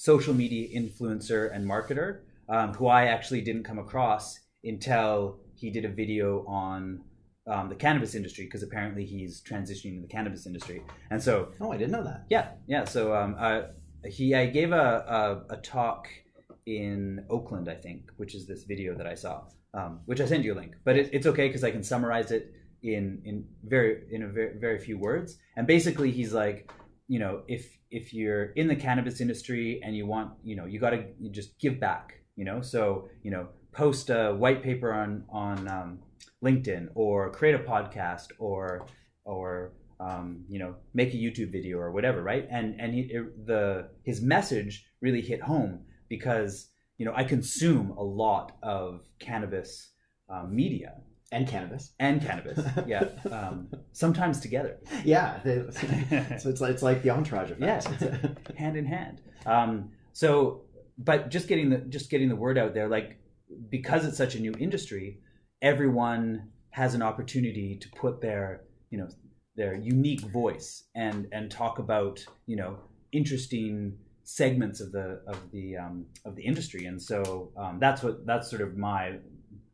social media influencer and marketer, um, who I actually didn't come across until he did a video on um, the cannabis industry, because apparently he's transitioning to the cannabis industry. And so, oh, I didn't know that. Yeah, yeah. So um, uh, he, I gave a, a a talk in Oakland, I think, which is this video that I saw, um, which I sent you a link. But it, it's okay because I can summarize it in in very in a very, very few words. And basically, he's like, you know, if if you're in the cannabis industry and you want, you know, you got to just give back, you know. So, you know, post a white paper on on um, LinkedIn, or create a podcast, or or um, you know, make a YouTube video or whatever, right? And and he, it, the his message really hit home because, you know, I consume a lot of cannabis uh, media. And cannabis. And cannabis, yeah. Um, sometimes together. Yeah. They, so it's like, it's like the entourage effect. Yeah, hand in hand. Um, so, but just getting the just getting the word out there, like, because it's such a new industry, everyone has an opportunity to put their, you know, their unique voice and and talk about, you know, interesting segments of the of the um, of the industry. And so um, that's what that's sort of my.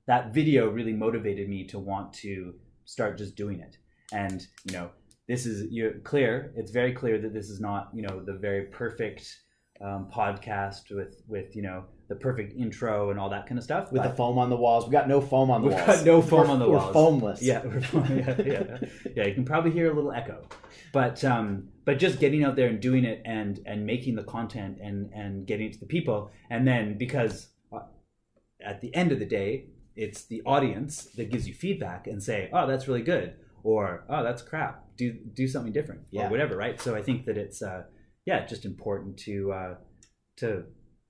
That video really motivated me to want to start just doing it. And, you know, this is you're clear. It's very clear that this is not, you know, the very perfect um, podcast with, with, you know, the perfect intro and all that kind of stuff. With but, the foam on the walls. We got no foam on the we've walls. We've got no foam we're, on the we're walls. Foamless. Yeah, we're foamless. Yeah, yeah, yeah. Yeah, you can probably hear a little echo. But um, but just getting out there and doing it and, and making the content and, and getting it to the people. And then because at the end of the day, it's the audience that gives you feedback and say, oh, that's really good, or oh, that's crap. Do do something different, yeah. Or whatever, right? So I think that it's uh, yeah, just important to uh, to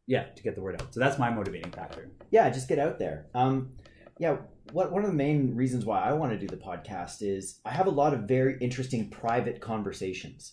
yeah to get the word out. So that's my motivating factor. Yeah, just get out there. Um, yeah, what one of the main reasons why I want to do the podcast is I have a lot of very interesting private conversations,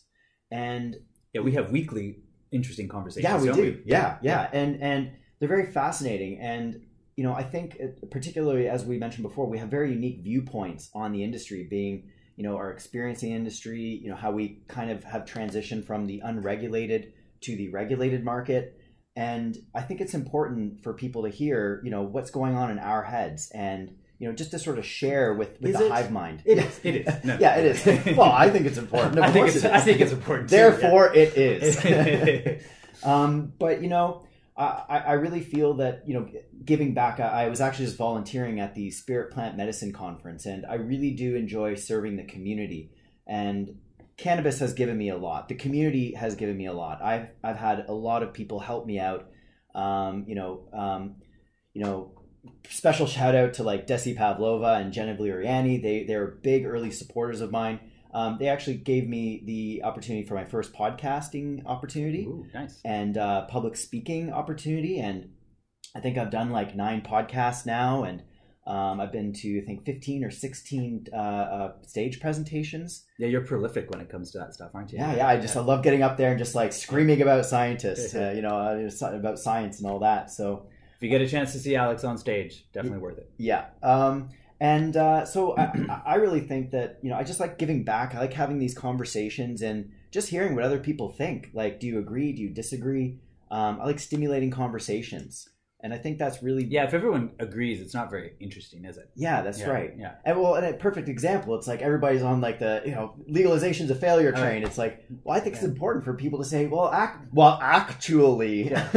and yeah, we have weekly interesting conversations. Yeah, we don't do. We? Yeah, yeah, yeah, and and they're very fascinating and. You know, I think particularly as we mentioned before, we have very unique viewpoints on the industry being, you know, our experiencing industry, you know, how we kind of have transitioned from the unregulated to the regulated market. And I think it's important for people to hear, you know, what's going on in our heads and, you know, just to sort of share with, with the it? hive mind. It is. It is. No. Yeah, it is. Well, I think it's important. Of I, think it's, it is. I think it's important. Too, Therefore, yeah. It is. um, but, you know. I, I really feel that, you know, giving back, I, I was actually just volunteering at the Spirit Plant Medicine Conference, and I really do enjoy serving the community. And cannabis has given me a lot. The community has given me a lot. I've, I've had a lot of people help me out. Um, you know, um, you know, special shout out to like Desi Pavlova and Jenna Valiriani. They, they're big early supporters of mine. Um, they actually gave me the opportunity for my first podcasting opportunity. Ooh, nice. And uh, public speaking opportunity. And I think I've done like nine podcasts now. And um, I've been to, I think, fifteen or sixteen uh, uh, stage presentations. Yeah, you're prolific when it comes to that stuff, aren't you? Yeah, yeah. I just yeah. I love getting up there and just like screaming about scientists, uh, you know, about science and all that. So if you get a chance to see Alex on stage, definitely worth it. Yeah. Um And uh, so I, I really think that, you know, I just like giving back. I like having these conversations and just hearing what other people think. Like, do you agree? Do you disagree? Um, I like stimulating conversations. And I think that's really... Yeah, if everyone agrees, it's not very interesting, is it? Yeah, that's yeah, right. Yeah. And well, and a perfect example, it's like everybody's on like the, you know, legalization's a failure train. Uh, it's like, well, I think yeah. it's important for people to say, well, ac- well actually... Yeah.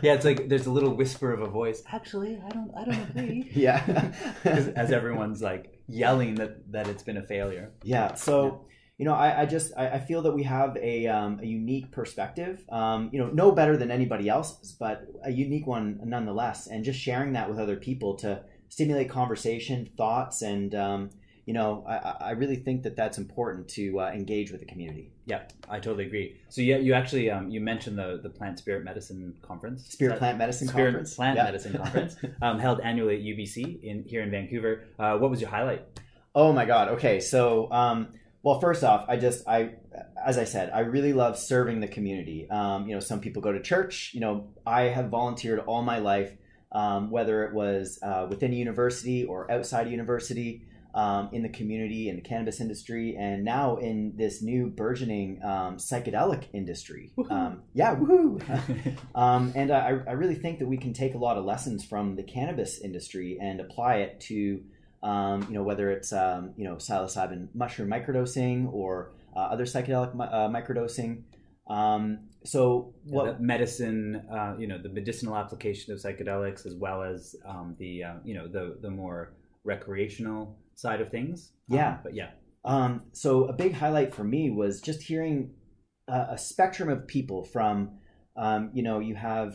Yeah, it's like there's a little whisper of a voice, actually, I don't I don't agree. Yeah. As everyone's like yelling that, that it's been a failure. Yeah, so... Yeah. You know, I, I just I, I feel that we have a um, a unique perspective, um, you know, no better than anybody else's, but a unique one nonetheless. And just sharing that with other people to stimulate conversation, thoughts. And, um, you know, I, I really think that that's important to uh, engage with the community. Yeah, I totally agree. So yeah, you actually um, you mentioned the, the Plant Spirit Medicine Conference. Spirit Plant Medicine Spirit Conference. Plant yeah. Medicine Conference um, held annually at U B C in here in Vancouver. Uh, what was your highlight? Oh, my God. OK, so. Um, Well, first off, I just, I, as I said, I really love serving the community. Um, you know, some people go to church. You know, I have volunteered all my life, um, whether it was uh, within a university or outside a university. um, in the community, in the cannabis industry, and now in this new burgeoning um, psychedelic industry. Woohoo. Um, yeah, woohoo! um, and I, I really think that we can take a lot of lessons from the cannabis industry and apply it to, um, you know, whether it's, um, you know, psilocybin mushroom microdosing or uh, other psychedelic uh, microdosing. Um, so what yeah, medicine, uh, you know, the medicinal application of psychedelics, as well as, um, the, uh, you know, the, the more recreational side of things. Yeah. Um, but yeah. Um, so a big highlight for me was just hearing a, a spectrum of people from, um, you know, you have,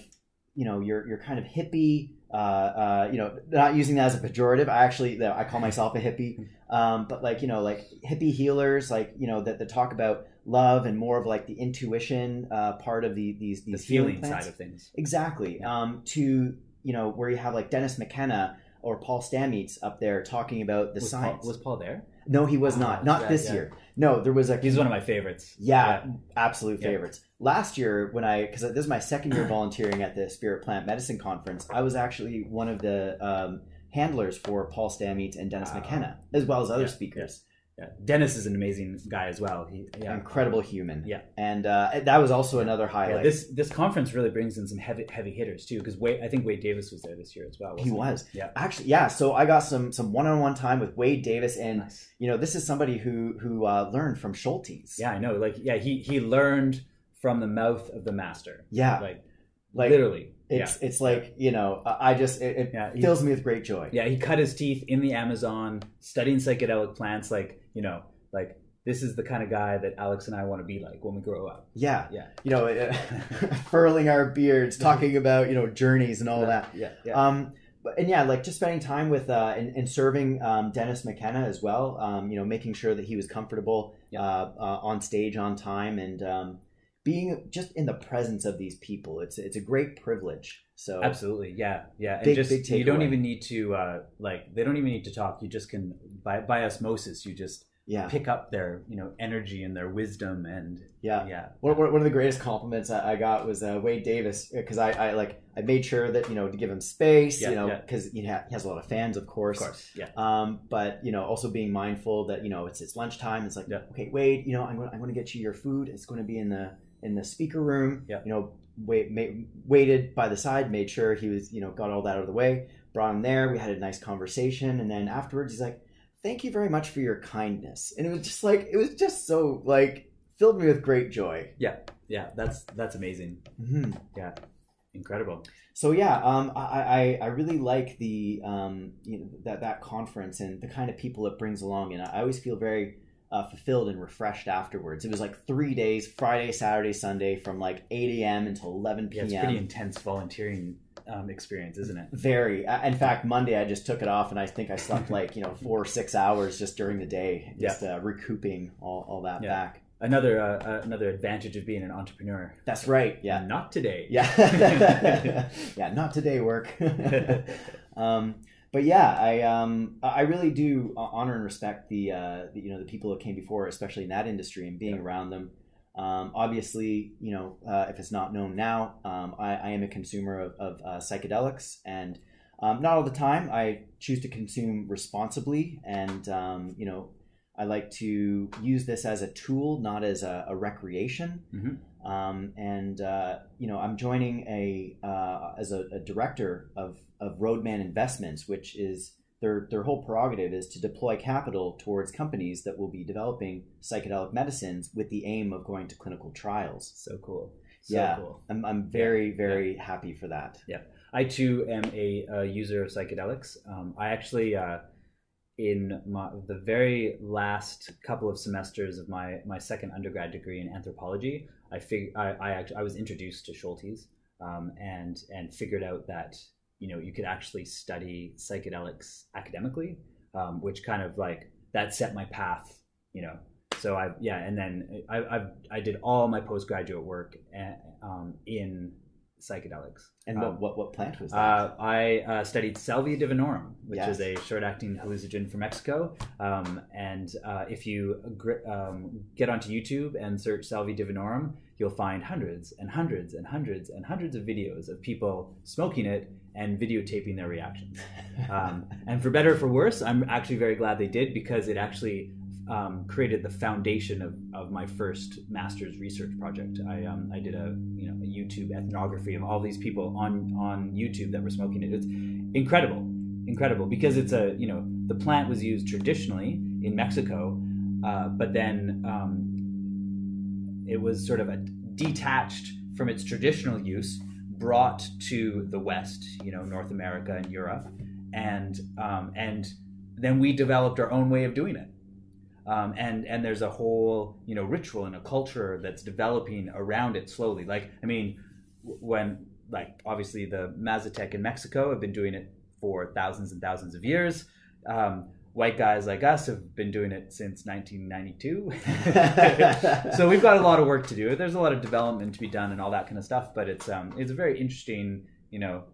you know, your, your kind of hippie, uh, uh, you know, not using that as a pejorative. I actually, I call myself a hippie. Um, but like, you know, like hippie healers, like, you know, that, that talk about love and more of like the intuition uh, part of the these these the healing plants. Side of things. Exactly. Yeah. Um, to you know where you have like Dennis McKenna or Paul Stamets up there talking about the was science. Paul, was Paul there? No, he was oh, not. Not yeah, this yeah. year. No, there was a. He's one of my favorites. Yeah, yeah. absolute yeah. favorites. Last year when I because this is my second year volunteering at the Spirit Plant Medicine Conference, I was actually one of the um, handlers for Paul Stamets and Dennis wow. McKenna, as well as other yeah. speakers. Yeah. Yeah. Dennis is an amazing guy as well. He, yeah. Incredible human. Yeah, and uh, that was also another highlight. Yeah, this this conference really brings in some heavy heavy hitters too, because Wade, I think Wade Davis was there this year as well. Wasn't he was. He? Yeah, actually, yeah. So I got some some one on one time with Wade Davis, and nice. you know, this is somebody who who uh, learned from Schultes. Yeah, I know. Like, yeah, he he learned from the mouth of the master. Yeah, like like literally. It's yeah. it's like, you know, I just, it, it yeah, fills me with great joy. Yeah, he cut his teeth in the Amazon, studying psychedelic plants. Like, you know, like this is the kind of guy that Alex and I want to be like when we grow up. Yeah. Yeah. You know, uh, furling our beards, talking about, you know, journeys and all yeah, that. Yeah, yeah. Um, but, and yeah, like just spending time with, uh, and, and serving um, Dennis McKenna as well, um, you know, making sure that he was comfortable yeah. uh, uh, on stage, on time, and, um, being just in the presence of these people, it's it's a great privilege. So absolutely, yeah, yeah. And big, just, big takeaway. You don't even need to uh, like they don't even need to talk. You just can by by osmosis. You just yeah. pick up their you know energy and their wisdom and yeah yeah. One one of the greatest compliments I got was uh, Wade Davis, because I, I like I made sure that you know to give him space yeah, you know because yeah. he has a lot of fans of course of course yeah. Um, but you know also being mindful that you know it's it's lunchtime. It's like yeah. okay Wade, you know I'm going I'm going to get you your food. It's going to be in the in the speaker room, yep. you know, wait, made, waited by the side, made sure he was, you know, got all that out of the way, brought him there. We had a nice conversation. And then afterwards, he's like, thank you very much for your kindness. And it was just like, it was just so like, filled me with great joy. Yeah. Yeah. That's, that's amazing. Mm-hmm. Yeah. Incredible. So yeah, um, I, I, I really like the, um, you know, that, that conference and the kind of people it brings along. And I always feel very Uh, fulfilled and refreshed afterwards. It was like three days, Friday, Saturday, Sunday, from like eight a.m. until eleven p.m. Yeah, it's pretty intense volunteering um, experience, isn't it? Very. In fact, Monday I just took it off and I think I slept like, you know, four or six hours just during the day, just yeah. uh, recouping all, all that yeah. back. Another uh, another advantage of being an entrepreneur. That's right. Yeah. Not today. Yeah. yeah, not today work. um But yeah, I um I really do honor and respect the uh the, you know the people that came before, especially in that industry, and being yeah. around them. Um, obviously, you know uh, if it's not known now, um, I, I am a consumer of, of uh, psychedelics, and um, not all the time. I choose to consume responsibly, and um, you know I like to use this as a tool, not as a, a recreation. Mm-hmm. Um, and, uh, you know, I'm joining a, uh, as a, a director of, of Roadman Investments, which is their, their whole prerogative is to deploy capital towards companies that will be developing psychedelic medicines with the aim of going to clinical trials. So cool. So yeah. Cool. I'm, I'm very, very yeah. happy for that. Yeah. I too am a, a user of psychedelics. Um, I actually, uh, in my, the very last couple of semesters of my, my second undergrad degree in anthropology, I fig- I I, act- I was introduced to Schultes um, and and figured out that you know you could actually study psychedelics academically, um, which kind of like that set my path, you know. So I yeah, and then I I, I did all my postgraduate work at, um, in psychedelics. And what um, what what plant was that? Uh, I uh, studied Salvia divinorum, which yes. is a short-acting hallucinogen from Mexico. Um, and uh, if you um, get onto YouTube and search Salvia divinorum, you'll find hundreds and hundreds and hundreds and hundreds of videos of people smoking it and videotaping their reactions. Um, and for better or for worse, I'm actually very glad they did, because it actually um, created the foundation of, of my first master's research project. I um, I did a you know a YouTube ethnography of all these people on, on YouTube that were smoking it. It's incredible, incredible, because it's a, you know, the plant was used traditionally in Mexico, uh, but then um, it was sort of a detached from its traditional use, brought to the West, you know, North America and Europe, and um, and then we developed our own way of doing it. Um, and and there's a whole, you know, ritual and a culture that's developing around it slowly. Like, I mean, when like obviously the Mazatec in Mexico have been doing it for thousands and thousands of years. Um, white guys like us have been doing it since nineteen ninety-two. So we've got a lot of work to do. There's a lot of development to be done and all that kind of stuff, but it's um, it's a very interesting, you know,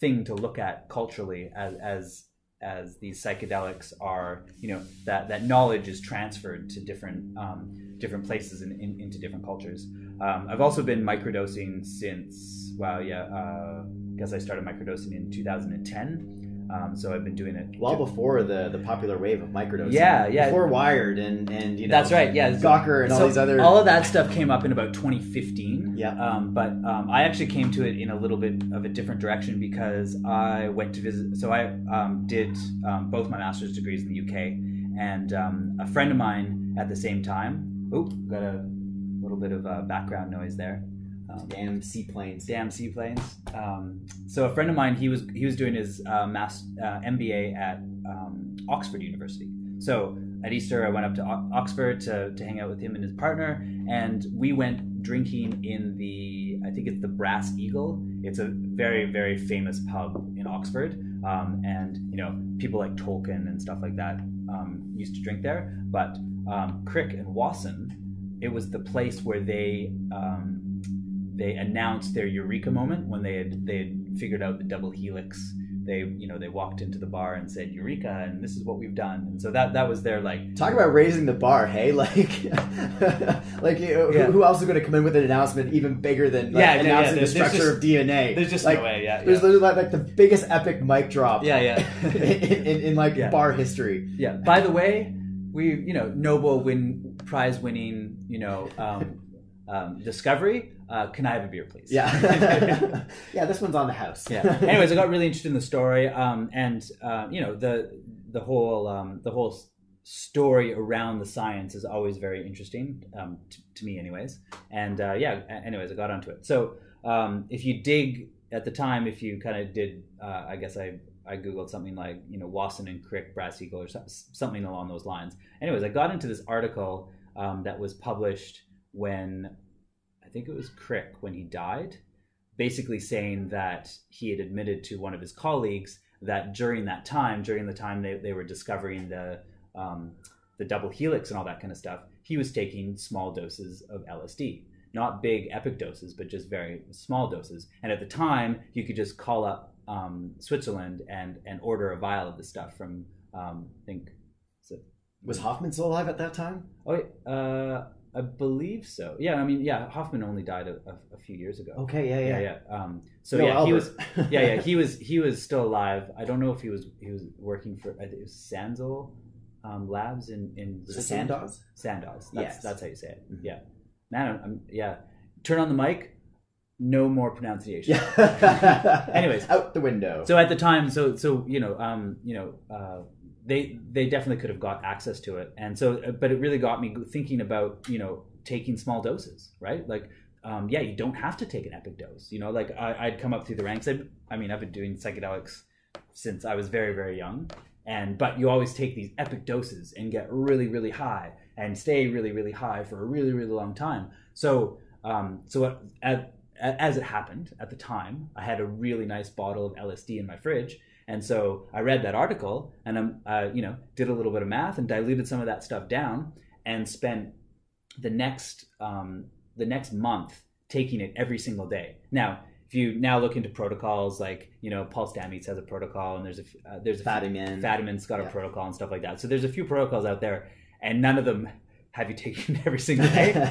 thing to look at culturally as as as these psychedelics are, you know, that, that knowledge is transferred to different um, different places and in, in, into different cultures. Um, I've also been microdosing since, wow, yeah, uh, I guess I started microdosing in two thousand ten. Um, so I've been doing it well before the, the popular wave of microdosing. Yeah, yeah. Before Wired and, and you know, that's right. Yeah, Gawker and so all these other. All of that stuff came up in about twenty fifteen. Yeah. Um, but um, I actually came to it in a little bit of a different direction, because I went to visit. So I um, did um, both my master's degrees in the U K, and um, a friend of mine at the same time. Oop, got a little bit of uh, background noise there. Um, damn seaplanes! Damn seaplanes! Um, so a friend of mine, he was he was doing his uh, mass uh, M B A at um, Oxford University. So at Easter, I went up to o- Oxford to to hang out with him and his partner, and we went drinking in the I think it's the Brass Eagle. It's a very very famous pub in Oxford, um, and you know people like Tolkien and stuff like that um, used to drink there. But um, Crick and Watson, it was the place where they um, They announced their eureka moment when they had they had figured out the double helix. They you know they walked into the bar and said eureka, and this is what we've done. And so that that was their like talk about raising the bar. Hey, like like you know, yeah. who, who else is going to come in with an announcement even bigger than like, yeah, announcing yeah, the structure just, of D N A? There's just like, no way. Yeah, yeah. There's literally like, like the biggest epic mic drop. Yeah, yeah. in, in, in like yeah. bar history. Yeah. By the way, we you know Nobel win prize winning you know. Um, Um, discovery, uh, can I have a beer, please? Yeah. Yeah, this one's on the house. Yeah. Anyways, I got really interested in the story, um, and uh, you know the the whole um, the whole story around the science is always very interesting um, t- to me, anyways. And uh, yeah, anyways, I got onto it. So um, if you dig at the time, if you kind of did, uh, I guess I I googled something like you know Wasson and Crick, Brass Eagle, or something along those lines. Anyways, I got into this article um, that was published when I think it was Crick when he died, basically saying that he had admitted to one of his colleagues that during that time, during the time they, they were discovering the um, the double helix and all that kind of stuff, he was taking small doses of L S D, not big epic doses, but just very small doses. And at the time, you could just call up um, Switzerland and and order a vial of this stuff from um, I think so, was Hofmann still alive at that time? Oh, uh. I believe so. Yeah, I mean, yeah. Hofmann only died a, a, a few years ago. Okay, yeah, yeah, yeah. yeah. Um, so no, yeah, Albert. he was. Yeah, yeah, he was. He was still alive. I don't know if he was. He was working for. I think it was Sandal um, Labs in in. Was it Sandoz? Sandoz. That's, yes, that's how you say it. Mm-hmm. Yeah, man. I'm, yeah, turn on the mic. No more pronunciation. Yeah. Anyways, out the window. So at the time, so so you know, um, you know. Uh, They they definitely could have got access to it, and so but it really got me thinking about you know taking small doses, right? Like, um, yeah, you don't have to take an epic dose, you know. Like I, I'd come up through the ranks. I'd, I mean, I've been doing psychedelics since I was very very young, and but you always take these epic doses and get really really high and stay really really high for a really really long time. So um, so at, at, as it happened at the time, I had a really nice bottle of L S D in my fridge. And so I read that article, and I'm, uh, you know, did a little bit of math and diluted some of that stuff down, and spent the next um, the next month taking it every single day. Now, if you now look into protocols, like you know, Paul Stamets has a protocol, and there's a uh, there's a Fadiman. Fadiman's got a yeah. protocol and stuff like that. So there's a few protocols out there, and none of them have you taken every single day?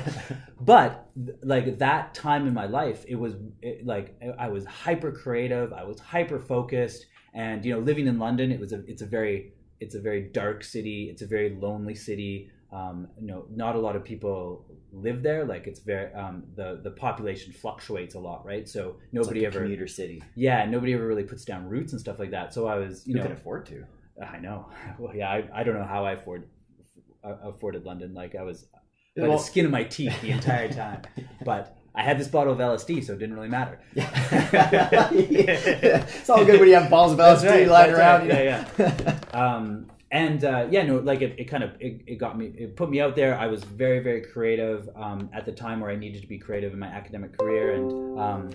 But like that time in my life, it was it, like I was hyper creative, I was hyper focused, and you know, living in London, it was a it's a very it's a very dark city, it's a very lonely city. Um, you know, not a lot of people live there. Like it's very um, the the population fluctuates a lot, right? So nobody it's like a ever commuter city. Yeah, nobody ever really puts down roots and stuff like that. So I was, you Who know, can afford to. I know. Well, yeah, I, I don't know how I afford uh, afforded London. Like I was by well, the skin of my teeth the entire time, but I had this bottle of L S D, so it didn't really matter. Yeah. It's all good when you have bottles of L S D right, lying around. Right. Yeah, yeah. um, And uh, yeah, no, like it, it kind of, it, it got me, it put me out there. I was very, very creative um, at the time where I needed to be creative in my academic career. And um,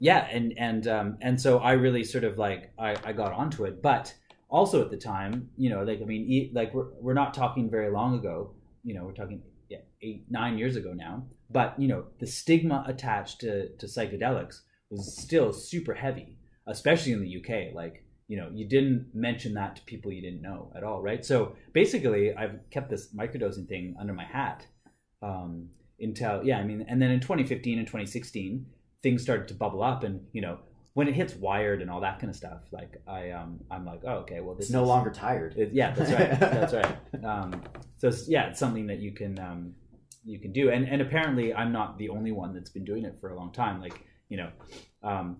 yeah, and and um, and so I really sort of like, I, I got onto it. But also at the time, you know, like, I mean, e- like we're, we're not talking very long ago, you know, we're talking yeah, eight, nine years ago now. But, you know, the stigma attached to, to psychedelics was still super heavy, especially in the U K. Like, you know, you didn't mention that to people you didn't know at all, right? So basically, I've kept this microdosing thing under my hat um, until, yeah, I mean, and then in twenty fifteen and twenty sixteen, things started to bubble up. And, you know, when it hits Wired and all that kind of stuff, like, I, um, I'm like, oh, okay, well, this it's is... no longer tired. It, yeah, that's right. That's right. Um, so, it's, yeah, it's something that you can um, you can do. And, and apparently, I'm not the only one that's been doing it for a long time. Like, you know... Um,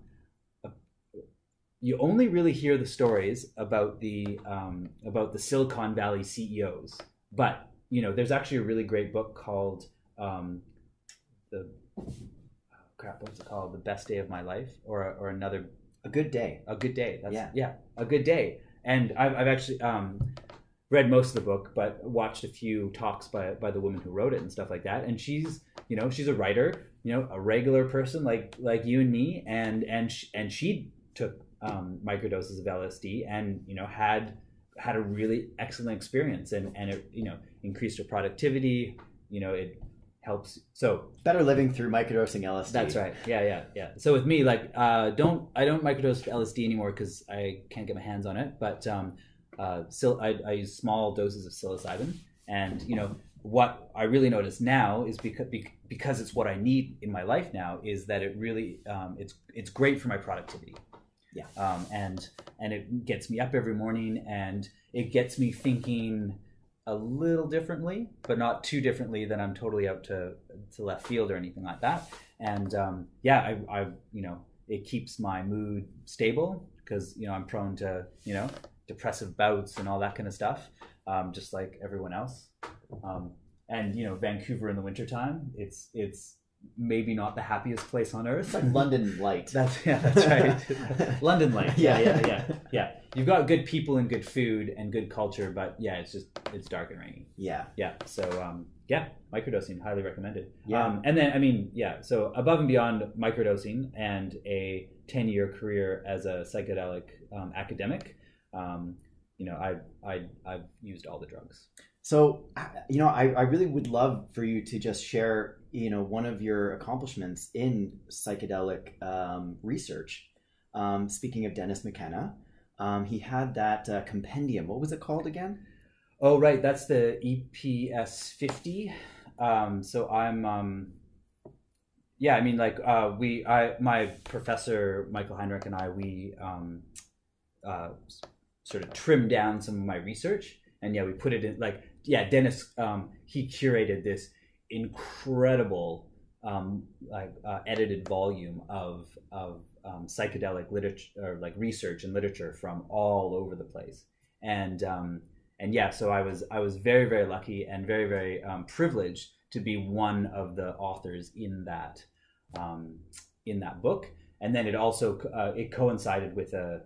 you only really hear the stories about the um, about the Silicon Valley C E Os, but you know there's actually a really great book called um, the oh crap. What's it called? The Best Day of My Life, or or another a good day, a good day. That's, yeah, yeah, a good day. And I've I've actually um, read most of the book, but watched a few talks by by the woman who wrote it and stuff like that. And she's you know she's a writer, you know, a regular person like like you and me, and and she, and she took Um, microdoses of L S D, and you know had had a really excellent experience, and and it you know increased her productivity. You know it helps. So better living through microdosing L S D. That's right. Yeah, yeah, yeah. So with me, like, uh, don't I don't microdose L S D anymore because I can't get my hands on it. But um, uh, sil- I, I use small doses of psilocybin, and you know what I really notice now is because because it's what I need in my life now is that it really um, it's it's great for my productivity. Yeah, um, and and it gets me up every morning, and it gets me thinking a little differently, but not too differently that I'm totally out to to left field or anything like that. And um, yeah, I, I you know it keeps my mood stable because you know I'm prone to you know depressive bouts and all that kind of stuff, um, just like everyone else. Um, and you know Vancouver in the wintertime, it's it's. Maybe not the happiest place on earth. It's like London light. That's yeah, that's right. London light. Yeah, yeah, yeah, yeah. You've got good people and good food and good culture, but yeah, it's just it's dark and rainy. Yeah, yeah. So um, yeah, microdosing highly recommended. Yeah, um, and then I mean yeah, so above and beyond microdosing and a ten-year career as a psychedelic um, academic, um, you know, I I I've used all the drugs. So you know, I I really would love for you to just share. You know, one of your accomplishments in psychedelic um, research. Um, speaking of Dennis McKenna, um, he had that uh, compendium. What was it called again? Oh, right. That's the E S P D fifty. Um, so I'm, um, yeah, I mean, like uh, we, I, my professor, Michael Heinrich, and I, we um, uh, sort of trimmed down some of my research. And yeah, we put it in like, yeah, Dennis, um, he curated this incredible um, like uh, edited volume of of um, psychedelic literature or like research and literature from all over the place, and um, and yeah, so I was I was very very lucky and very very um, privileged to be one of the authors in that um, in that book, and then it also uh, it coincided with a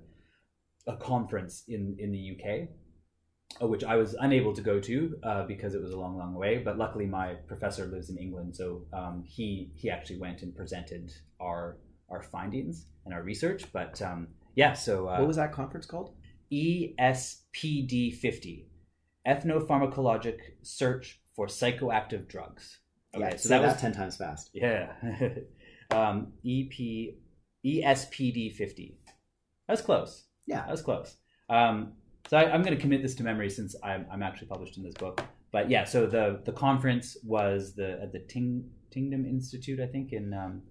a conference in in the U K. Which I was unable to go to uh, because it was a long, long way. But luckily, my professor lives in England, so um, he he actually went and presented our our findings and our research. But um, yeah, so uh, what was that conference called? E S P D fifty, Ethnopharmacologic Search for Psychoactive Drugs. Okay, yeah, so that was ten times fast. Yeah, um, E S P D fifty. That was close. Yeah, that was close. Um, So I, I'm going to commit this to memory since I'm, I'm actually published in this book. But yeah, so the the conference was the at the Ting, Tingdom Institute, I think, in um,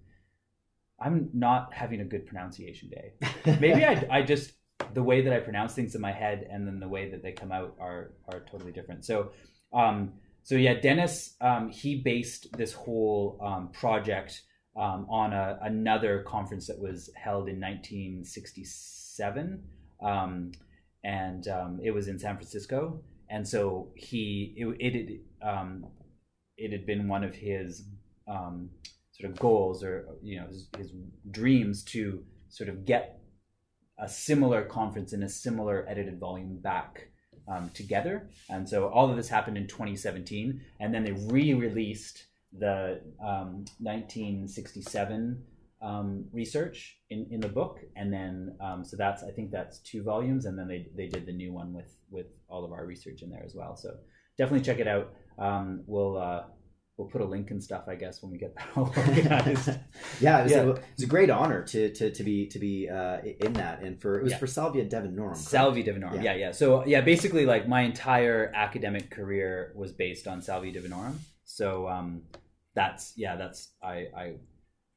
I'm not having a good pronunciation day. Maybe I, I just, the way that I pronounce things in my head and then the way that they come out are are totally different. So, um, so yeah, Dennis, um, he based this whole um, project um, on a, another conference that was held in nineteen sixty-seven, um, and um, it was in San Francisco. And so he, it it, um, it had been one of his um, sort of goals, or you know, his, his dreams to sort of get a similar conference and a similar edited volume back um, together. And so all of this happened in twenty seventeen, and then they re-released the um, nineteen sixty-seven um, research in, in the book, and then um, so that's I think that's two volumes, and then they they did the new one with. with all of our research in there as well. So definitely check it out. Um, we'll uh, we'll put a link and stuff, I guess, when we get that all organized. yeah, it was, yeah. A, it was a great honor to to to be to be uh, in that, and for it was yeah. for Salvia divinorum. Salvia divinorum. Yeah. yeah, yeah. So yeah, basically, like my entire academic career was based on Salvia divinorum. So um, that's yeah, that's I I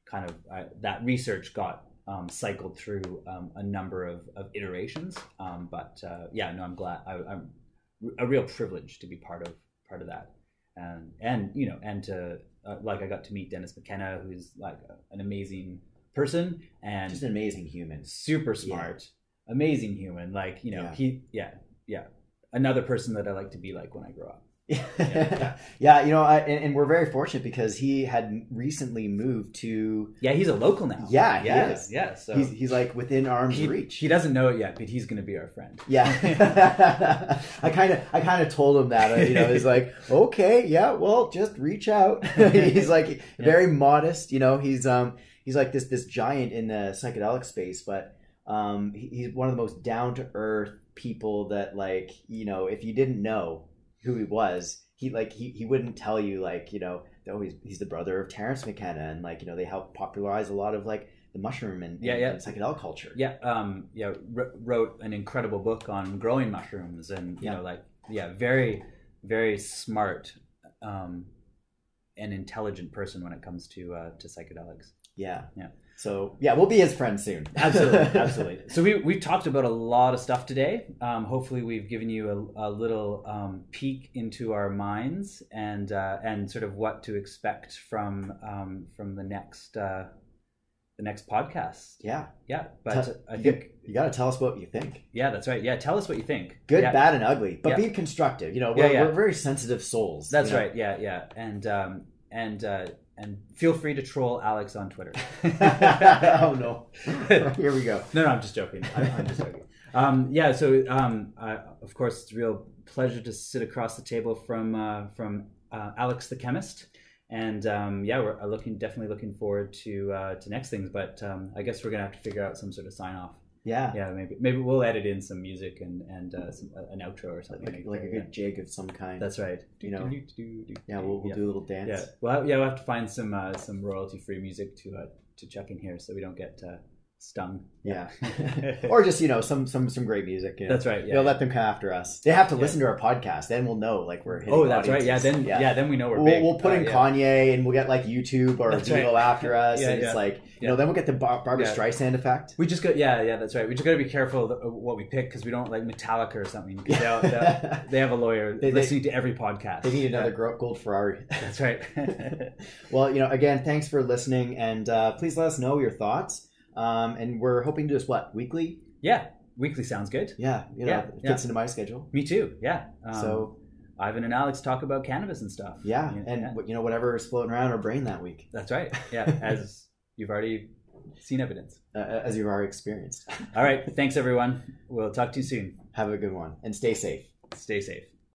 kind of I, that research got. Um, cycled through um, a number of, of iterations, um, but uh, yeah, no, I'm glad. I, I'm a real privilege to be part of part of that, and and you know, and to uh, like I got to meet Dennis McKenna, who's like a, an amazing person and just an amazing human, super smart, yeah. amazing human. Like you know, yeah. he yeah yeah another person that I like to be like when I grow up. Yeah, yeah. yeah, you know, I, and, and we're very fortunate because he had recently moved to. Yeah, he's a local now. Yeah, yeah, he is. yeah. So he's, he's like within arm's he, reach. He doesn't know it yet, but he's going to be our friend. Yeah, I kind of, I kind of told him that. You know, he's like, okay, yeah, well, just reach out. He's like yeah. very modest. You know, he's um, he's like this this giant in the psychedelic space, but um, he, he's one of the most down to earth people that, like, you know, if you didn't know who he was, he like he, he wouldn't tell you, like, you know, oh, he's, he's the brother of Terence McKenna, and like, you know, they helped popularize a lot of like the mushroom and, yeah, and, yeah. and psychedelic culture. Yeah, um, yeah, r- wrote an incredible book on growing mushrooms, and you yeah. know, like, yeah, very, very smart, um, and intelligent person when it comes to uh, to psychedelics. Yeah, yeah. So yeah, we'll be his friend soon. Absolutely, absolutely. So we we've talked about a lot of stuff today. Um, hopefully, we've given you a, a little um, peek into our minds and uh, and sort of what to expect from um, from the next uh, the next podcast. Yeah, yeah. But tell, I think you, you got to tell us what you think. Yeah, that's right. Yeah, tell us what you think. Good, yeah. bad, and ugly, but yeah. be constructive. You know, we're, yeah, yeah. we're very sensitive souls. That's you know? right. Yeah, yeah, and um, and. Uh, And feel free to troll Alex on Twitter. Oh, no. Here we go. No, no, I'm just joking. I, I'm just joking. Um, yeah, so, um, uh, of course, it's a real pleasure to sit across the table from uh, from uh, Alex the Chemist. And, um, yeah, we're looking definitely looking forward to uh, to next things. But um, I guess we're going to have to figure out some sort of sign-off. Yeah. Yeah, maybe maybe we'll edit in some music and, and uh, some, uh, an outro or something. Like, like a good jig of some kind. That's right. You know, do, do, do, do, do. Yeah, we'll, we'll yeah. do a little dance. Yeah, well, yeah, we'll have to find some uh, some royalty-free music to uh, to chuck in here so we don't get uh, stung. Yeah. Or just, you know, some some some great music. You know? That's right. Yeah. They'll let them come after us. They have to listen yeah. to our podcast. Then we'll know, like, we're hitting Oh, that's audiences. Right. Yeah, then yeah. yeah, then we know we're we'll, big. We'll put uh, in yeah. Kanye, and we'll get, like, YouTube or Devo right. after us. yeah, and yeah. it's like... You know, then we'll get the Bar- Barbra yeah. Streisand effect. We just got, yeah, yeah, that's right. We just got to be careful th- what we pick because we don't like Metallica or something. They they have a lawyer they, listening they, to every podcast. They need another yeah. gold Ferrari. That's right. Well, you know, again, thanks for listening, and uh, please let us know your thoughts. Um, and we're hoping to do this, what, weekly? Yeah, weekly sounds good. Yeah, you know, yeah, it fits yeah. into my schedule. Me too, yeah. Um, so... Ivan and Alex talk about cannabis and stuff. Yeah, you know, and, yeah. you know, whatever is floating around our brain that week. That's right, yeah, as... You've already seen evidence. Uh, as you've already experienced. All right. Thanks, everyone. We'll talk to you soon. Have a good one. And stay safe. Stay safe.